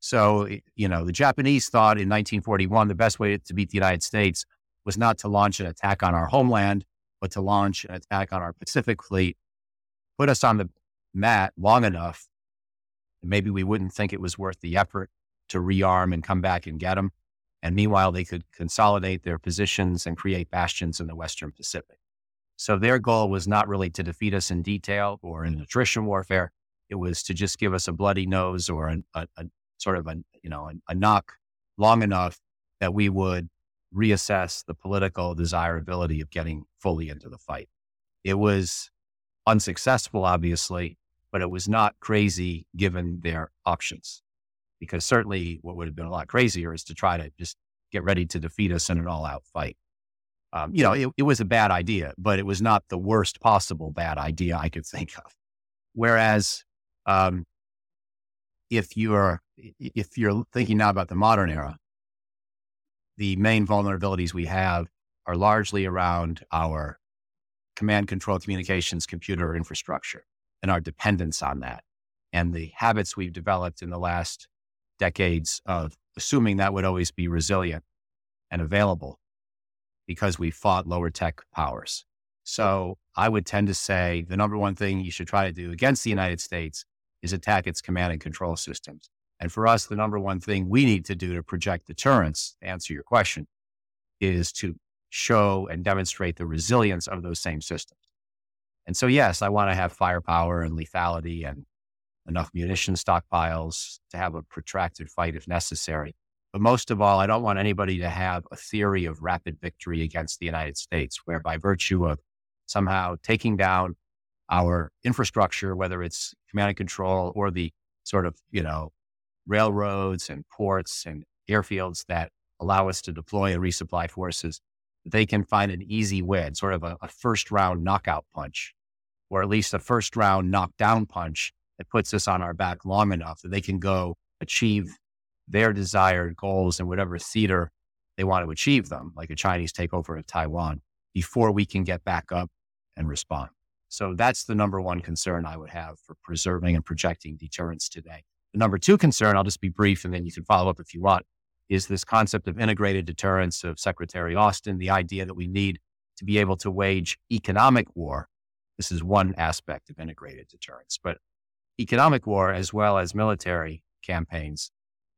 So, you know, the Japanese thought in nineteen forty-one, the best way to beat the United States was not to launch an attack on our homeland, but to launch an attack on our Pacific fleet, put us on the mat long enough, and maybe we wouldn't think it was worth the effort to rearm and come back and get them. And meanwhile, they could consolidate their positions and create bastions in the Western Pacific. So their goal was not really to defeat us in detail or in attrition warfare. It was to just give us a bloody nose or a, a, a sort of a, you know, a, a knock long enough that we would reassess the political desirability of getting fully into the fight. It was unsuccessful, obviously, but it was not crazy given their options, because certainly what would have been a lot crazier is to try to just get ready to defeat us in an all-out fight. Um, you know, it, it was a bad idea, but it was not the worst possible bad idea I could think of. Whereas um, if you're, if you're thinking now about the modern era, the main vulnerabilities we have are largely around our command control communications, computer infrastructure, and our dependence on that, and the habits we've developed in the last decades of assuming that would always be resilient and available because we fought lower tech powers. So I would tend to say the number one thing you should try to do against the United States is attack its command and control systems. And for us, the number one thing we need to do to project deterrence, to answer your question, is to show and demonstrate the resilience of those same systems. And so, yes, I want to have firepower and lethality and enough munition stockpiles to have a protracted fight if necessary. But most of all, I don't want anybody to have a theory of rapid victory against the United States, where by virtue of somehow taking down our infrastructure, whether it's command and control or the sort of, you know, railroads and ports and airfields that allow us to deploy and resupply forces, they can find an easy win, sort of a, a first round knockout punch, or at least a first round knockdown punch that puts us on our back long enough that they can go achieve their desired goals in whatever theater they want to achieve them, like a Chinese takeover of Taiwan, before we can get back up and respond. So that's the number one concern I would have for preserving and projecting deterrence today. The number two concern, I'll just be brief and then you can follow up if you want, is this concept of integrated deterrence of Secretary Austin, the idea that we need to be able to wage economic war. This is one aspect of integrated deterrence, but economic war as well as military campaigns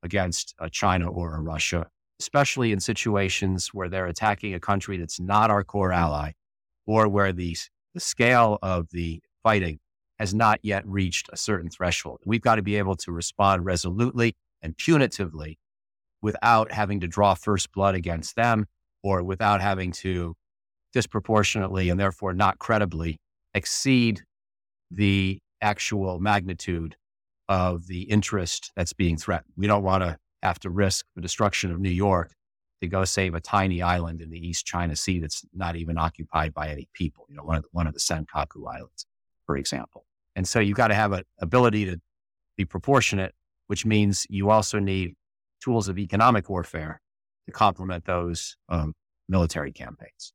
against a China or a Russia, especially in situations where they're attacking a country that's not our core ally, or where the, the scale of the fighting has not yet reached a certain threshold. We've got to be able to respond resolutely and punitively without having to draw first blood against them, or without having to disproportionately and therefore not credibly exceed the actual magnitude of the interest that's being threatened. We don't want to have to risk the destruction of New York to go save a tiny island in the East China Sea that's not even occupied by any people, you know, one of the, one of the Senkaku Islands, for example. And so you've got to have an ability to be proportionate, which means you also need tools of economic warfare to complement those um, military campaigns.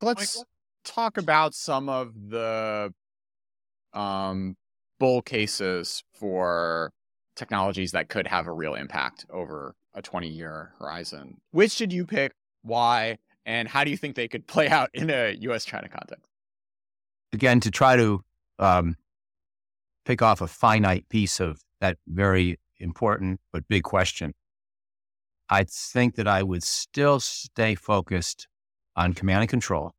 Let's talk about some of the um, bull cases for technologies that could have a real impact over a twenty-year horizon. Which did you pick? Why? And how do you think they could play out in a U S-China context? Again, to try to um, pick off a finite piece of that very important but big question, I think that I would still stay focused on command and control.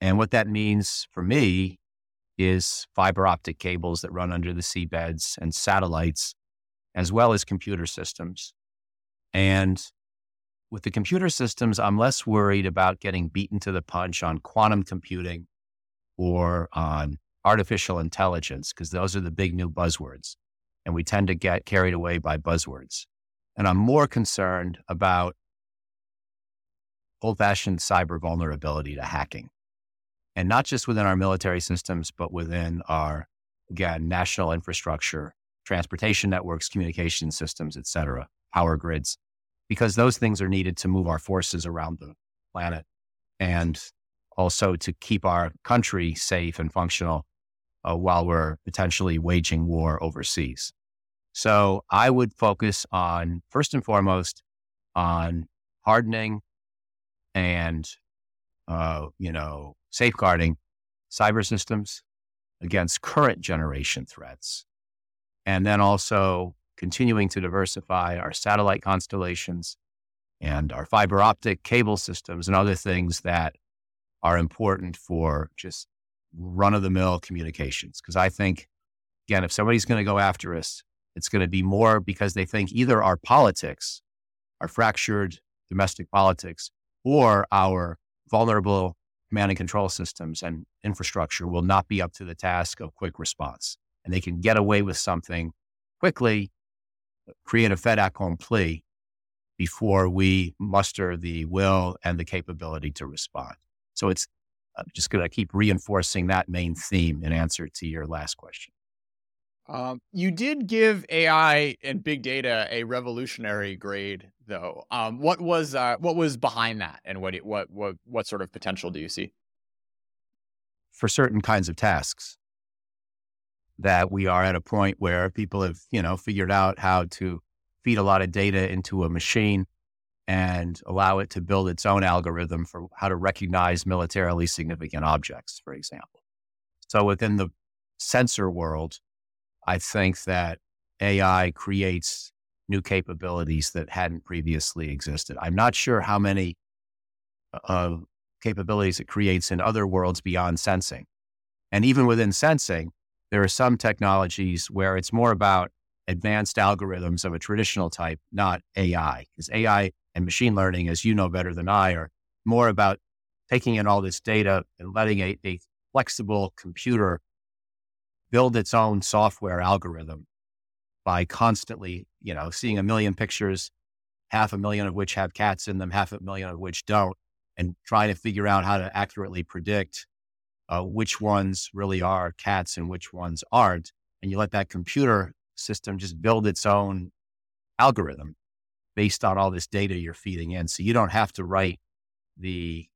And what that means for me is fiber optic cables that run under the seabeds and satellites, as well as computer systems. And with the computer systems, I'm less worried about getting beaten to the punch on quantum computing or on artificial intelligence, because those are the big new buzzwords. And we tend to get carried away by buzzwords. And I'm more concerned about old-fashioned cyber vulnerability to hacking. And not just within our military systems, but within our, again, national infrastructure, transportation networks, communication systems, et cetera, power grids, because those things are needed to move our forces around the planet and also to keep our country safe and functional uh, while we're potentially waging war overseas. So I would focus on, first and foremost, on hardening and, uh, you know, safeguarding cyber systems against current generation threats, and then also continuing to diversify our satellite constellations and our fiber optic cable systems and other things that are important for just run-of-the-mill communications. Because I think, again, if somebody's going to go after us, it's going to be more because they think either our politics, our fractured domestic politics, or our vulnerable command and control systems and infrastructure will not be up to the task of quick response. And they can get away with something quickly, create a fait accompli before we muster the will and the capability to respond. So it's I'm just going to keep reinforcing that main theme in answer to your last question. Um, you did give A I and big data a revolutionary grade, though. Um, what was uh, what was behind that, and what what what what sort of potential do you see for certain kinds of tasks? That we are at a point where people have, you know, figured out how to feed a lot of data into a machine and allow it to build its own algorithm for how to recognize militarily significant objects, for example. So within the sensor world, I think that A I creates new capabilities that hadn't previously existed. I'm not sure how many uh, capabilities it creates in other worlds beyond sensing. And even within sensing, there are some technologies where it's more about advanced algorithms of a traditional type, not A I. Because A I and machine learning, as you know better than I, are more about taking in all this data and letting a, a flexible computer build its own software algorithm by constantly, you know, seeing a million pictures, half a million of which have cats in them, half a million of which don't, and trying to figure out how to accurately predict uh, which ones really are cats and which ones aren't. And you let that computer system just build its own algorithm based on all this data you're feeding in. So you don't have to write the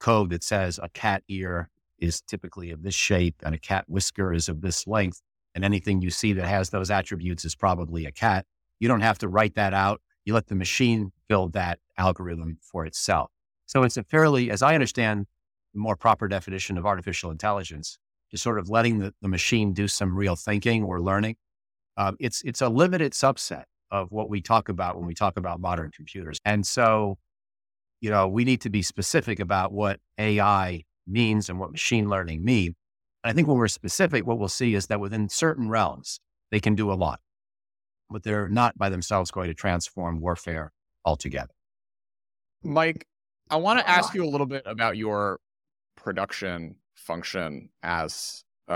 code that says a cat ear is typically of this shape and a cat whisker is of this length, and anything you see that has those attributes is probably a cat. You don't have to write that out. You let the machine build that algorithm for itself. So it's a fairly, as I understand, the more proper definition of artificial intelligence, just sort of letting the, the machine do some real thinking or learning. Um, it's it's a limited subset of what we talk about when we talk about modern computers. And so, you know, we need to be specific about what A I means and what machine learning mean. And I think when we're specific, what we'll see is that within certain realms, they can do a lot, but they're not by themselves going to transform warfare altogether. Mike, I want to ask you a little bit about your production function as uh,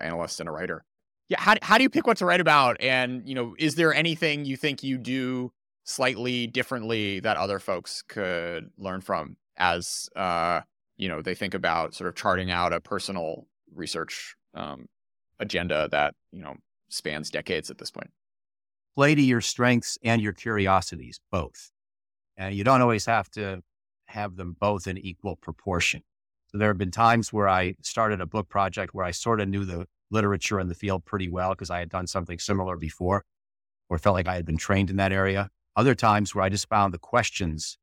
analyst and a writer. Yeah, how how do you pick what to write about? And, you know, is there anything you think you do slightly differently that other folks could learn from as, uh, you know, they think about sort of charting out a personal research um, agenda that, you know, spans decades at this point? Play to your strengths and your curiosities, both. And you don't always have to have them both in equal proportion. So there have been times where I started a book project where I sort of knew the literature in the field pretty well because I had done something similar before or felt like I had been trained in that area. Other times where I just found the questions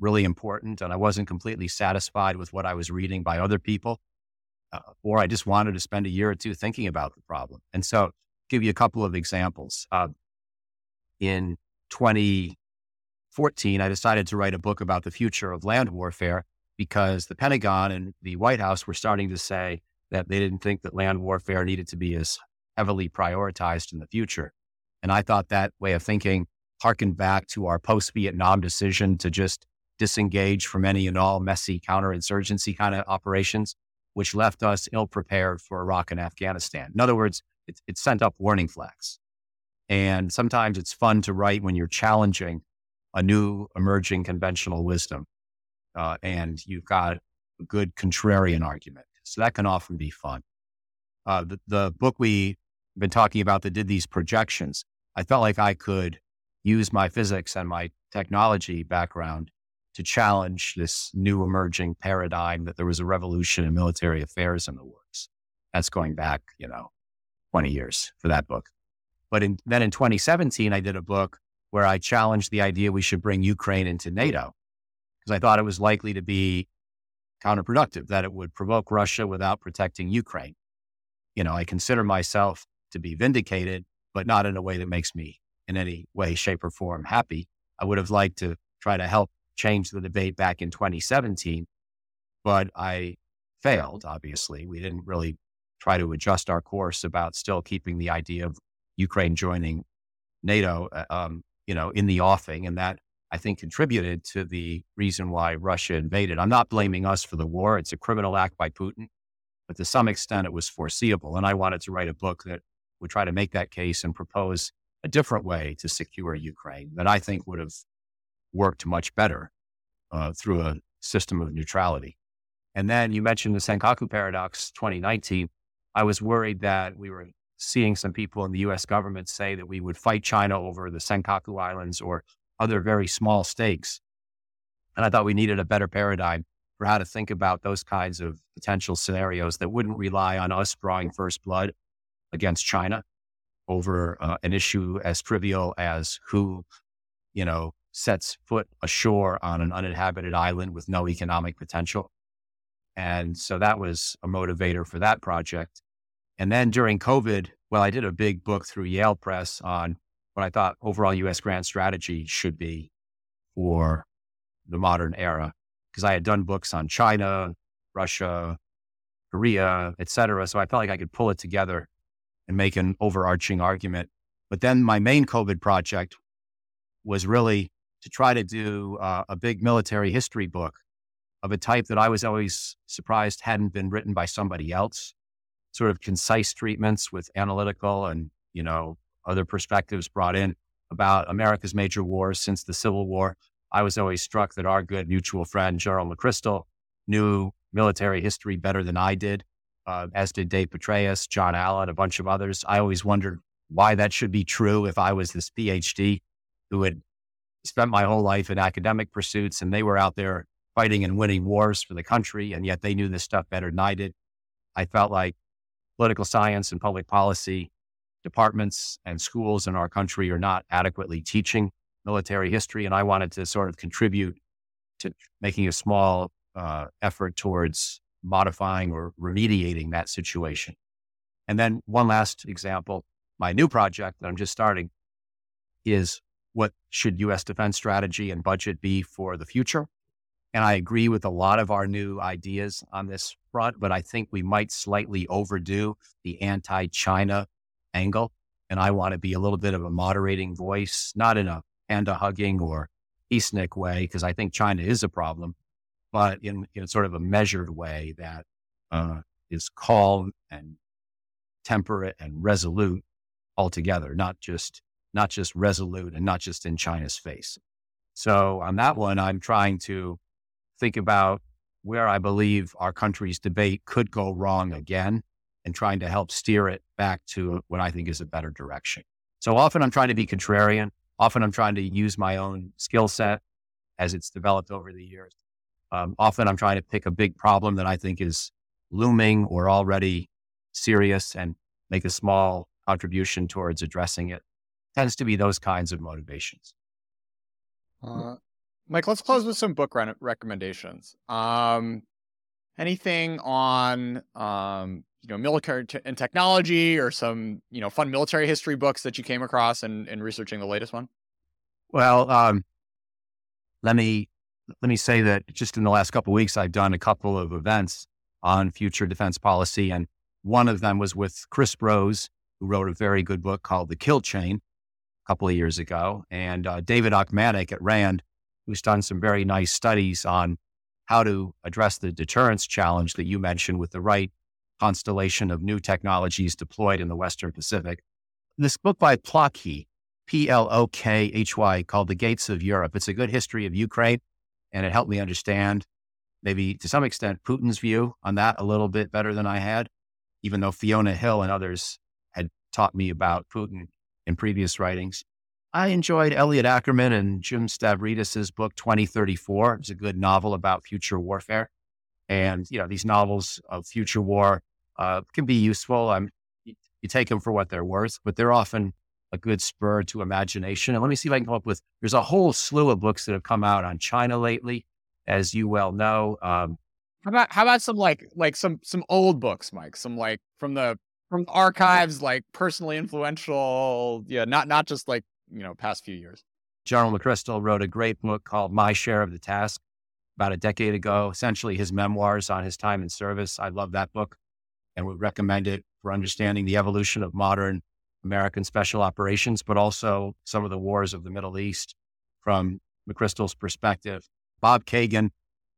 really important and I wasn't completely satisfied with what I was reading by other people, uh, or I just wanted to spend a year or two thinking about the problem. And so I'll give you a couple of examples. Uh, in twenty fourteen, I decided to write a book about the future of land warfare because the Pentagon and the White House were starting to say that they didn't think that land warfare needed to be as heavily prioritized in the future. And I thought that way of thinking harkened back to our post-Vietnam decision to just disengage from any and all messy counterinsurgency kind of operations, which left us ill-prepared for Iraq and Afghanistan. In other words, it, it sent up warning flags. And sometimes it's fun to write when you're challenging a new emerging conventional wisdom. Uh, and you've got a good contrarian argument. So that can often be fun. Uh, the, the book we've been talking about that did these projections, I felt like I could use my physics and my technology background to challenge this new emerging paradigm that there was a revolution in military affairs in the works. That's going back, you know, twenty years for that book. But in, then in twenty seventeen, I did a book where I challenged the idea we should bring Ukraine into NATO because I thought it was likely to be counterproductive, that it would provoke Russia without protecting Ukraine. You know, I consider myself to be vindicated, but not in a way that makes me in any way, shape, or form happy. I would have liked to try to help change the debate back in twenty seventeen, but I failed, obviously. We didn't really try to adjust our course about still keeping the idea of Ukraine joining NATO, um, you know, in the offing, and that I think contributed to the reason why Russia invaded. I'm not blaming us for the war. It's a criminal act by Putin, but to some extent it was foreseeable. And I wanted to write a book that would try to make that case and propose a different way to secure Ukraine that I think would have worked much better uh, through a system of neutrality. And then you mentioned the Senkaku Paradox twenty nineteen. I was worried that we were seeing some people in the U S government say that we would fight China over the Senkaku Islands or other very small stakes. And I thought we needed a better paradigm for how to think about those kinds of potential scenarios that wouldn't rely on us drawing first blood against China over uh, an issue as trivial as who, you know, sets foot ashore on an uninhabited island with no economic potential. And so that was a motivator for that project. And then during COVID, well, I did a big book through Yale Press on what I thought overall U S grand strategy should be for the modern era, because I had done books on China, Russia, Korea, et cetera. So I felt like I could pull it together and make an overarching argument. But then my main COVID project was really to try to do uh, a big military history book of a type that I was always surprised hadn't been written by somebody else, sort of concise treatments with analytical and, you know, other perspectives brought in about America's major wars since the Civil War. I was always struck that our good mutual friend, Gerald McChrystal, knew military history better than I did, uh, as did Dave Petraeus, John Allen, a bunch of others. I always wondered why that should be true if I was this PhD who had spent my whole life in academic pursuits and they were out there fighting and winning wars for the country, and yet they knew this stuff better than I did. I felt like political science and public policy departments and schools in our country are not adequately teaching military history, and I wanted to sort of contribute to making a small uh, effort towards modifying or remediating that situation. And then one last example, my new project that I'm just starting is what should U S defense strategy and budget be for the future? And I agree with a lot of our new ideas on this front, but I think we might slightly overdo the anti-China angle. And I want to be a little bit of a moderating voice, not in a panda-hugging or peacenik way, because I think China is a problem, but in, in sort of a measured way that uh, is calm and temperate and resolute altogether, not just not just resolute and not just in China's face. So on that one, I'm trying to think about where I believe our country's debate could go wrong again and trying to help steer it back to what I think is a better direction. So often I'm trying to be contrarian. Often I'm trying to use my own skill set as it's developed over the years. Um, often I'm trying to pick a big problem that I think is looming or already serious and make a small contribution towards addressing it. Tends to be those kinds of motivations. Uh, Mike, let's close with some book re- recommendations. Um, anything on, um, you know, military t- and technology, or some, you know, fun military history books that you came across in, in researching the latest one? Well, um, let me let me say that just in the last couple of weeks, I've done a couple of events on future defense policy, and one of them was with Chris Rose, who wrote a very good book called The Kill Chain a couple of years ago, and uh, David Ochmanek at Rand, who's done some very nice studies on how to address the deterrence challenge that you mentioned with the right constellation of new technologies deployed in the Western Pacific. This book by Plokhy, P L O K H Y, called The Gates of Europe. It's a good history of Ukraine, and it helped me understand maybe to some extent Putin's view on that a little bit better than I had, even though Fiona Hill and others had taught me about Putin in previous writings. I enjoyed Elliot Ackerman and Jim Stavridis' book, twenty thirty-four. It's a good novel about future warfare. And, you know, these novels of future war uh, can be useful. Um, you, you take them for what they're worth, but they're often a good spur to imagination. And let me see if I can come up with, there's a whole slew of books that have come out on China lately, as you well know. Um, how about how about some like like some some old books, Mike? Some like from the from the archives, like personally influential. Yeah, not not just like, you know, past few years. Gerald McChrystal wrote a great book called My Share of the Task about a decade ago, essentially his memoirs on his time in service. I love that book and would recommend it for understanding the evolution of modern American special operations, but also some of the wars of the Middle East from McChrystal's perspective. Bob Kagan,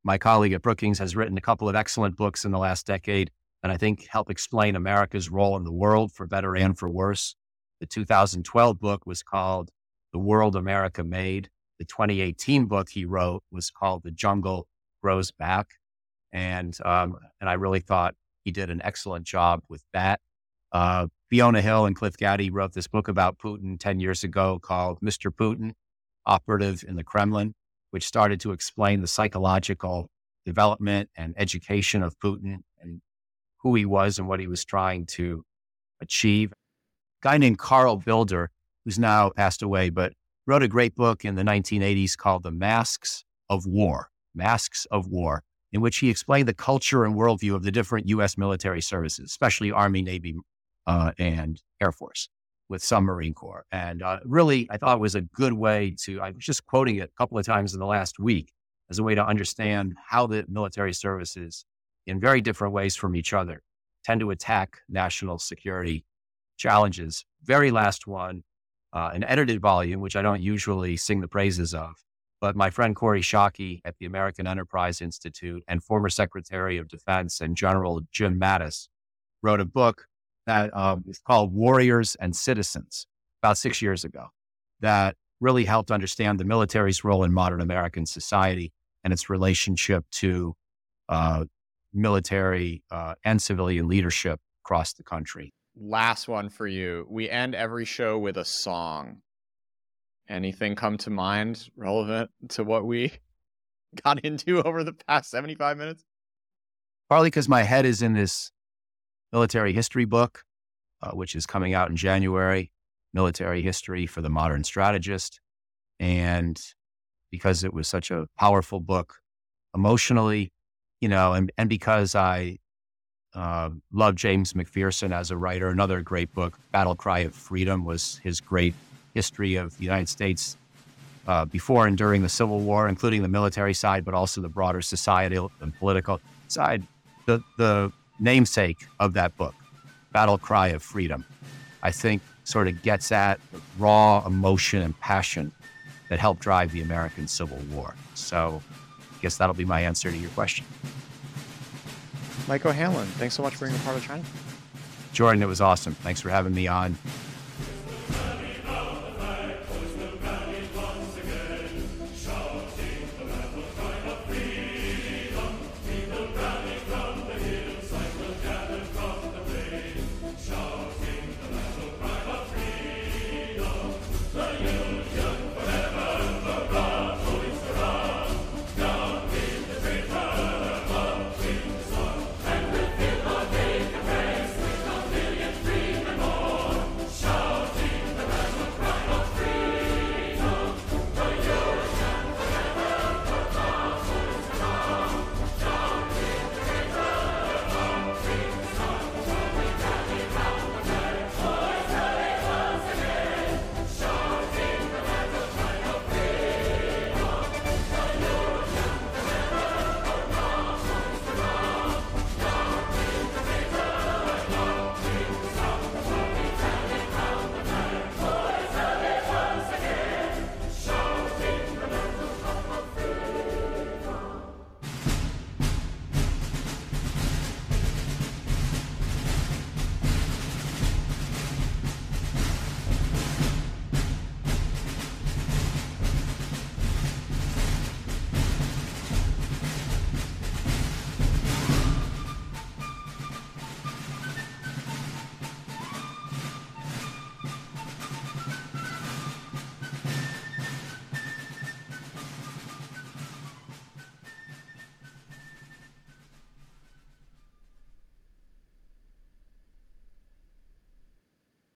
my colleague at Brookings, has written a couple of excellent books in the last decade, and I think help explain America's role in the world for better and for worse. The two thousand twelve book was called The World America Made. The twenty eighteen book he wrote was called The Jungle Grows Back. And um, and I really thought he did an excellent job with that. Uh, Fiona Hill and Cliff Gowdy wrote this book about Putin ten years ago called Mister Putin, Operative in the Kremlin, which started to explain the psychological development and education of Putin and who he was and what he was trying to achieve. Guy named Carl Bilder, who's now passed away, but wrote a great book in the nineteen eighties called The Masks of War, Masks of War, in which he explained the culture and worldview of the different U S military services, especially Army, Navy, uh, and Air Force, with some Marine Corps. And uh, really, I thought it was a good way to, I was just quoting it a couple of times in the last week, as a way to understand how the military services, in very different ways from each other, tend to attack national security challenges. Very last one, uh, an edited volume, which I don't usually sing the praises of, But my friend Corey Shockey at the American Enterprise Institute and former Secretary of Defense and General Jim Mattis wrote a book that um, is called Warriors and Citizens about six years ago that really helped understand the military's role in modern American society and its relationship to uh, military uh, and civilian leadership across the country. Last one for you. We end every show with a song. Anything come to mind relevant to what we got into over the past seventy-five minutes? Partly because my head is in this military history book, uh, which is coming out in January, Military History for the Modern Strategist. And because it was such a powerful book emotionally, you know, and, and because I uh, love James McPherson as a writer, another great book, Battle Cry of Freedom, was his great history of the United States uh, before and during the Civil War, including the military side, but also the broader societal and political side. The, the namesake of that book, Battle Cry of Freedom, I think sort of gets at the raw emotion and passion that helped drive the American Civil War. So I guess that'll be my answer to your question. Michael Hanlon, thanks so much for being a part of China. Jordan, it was awesome. Thanks for having me on.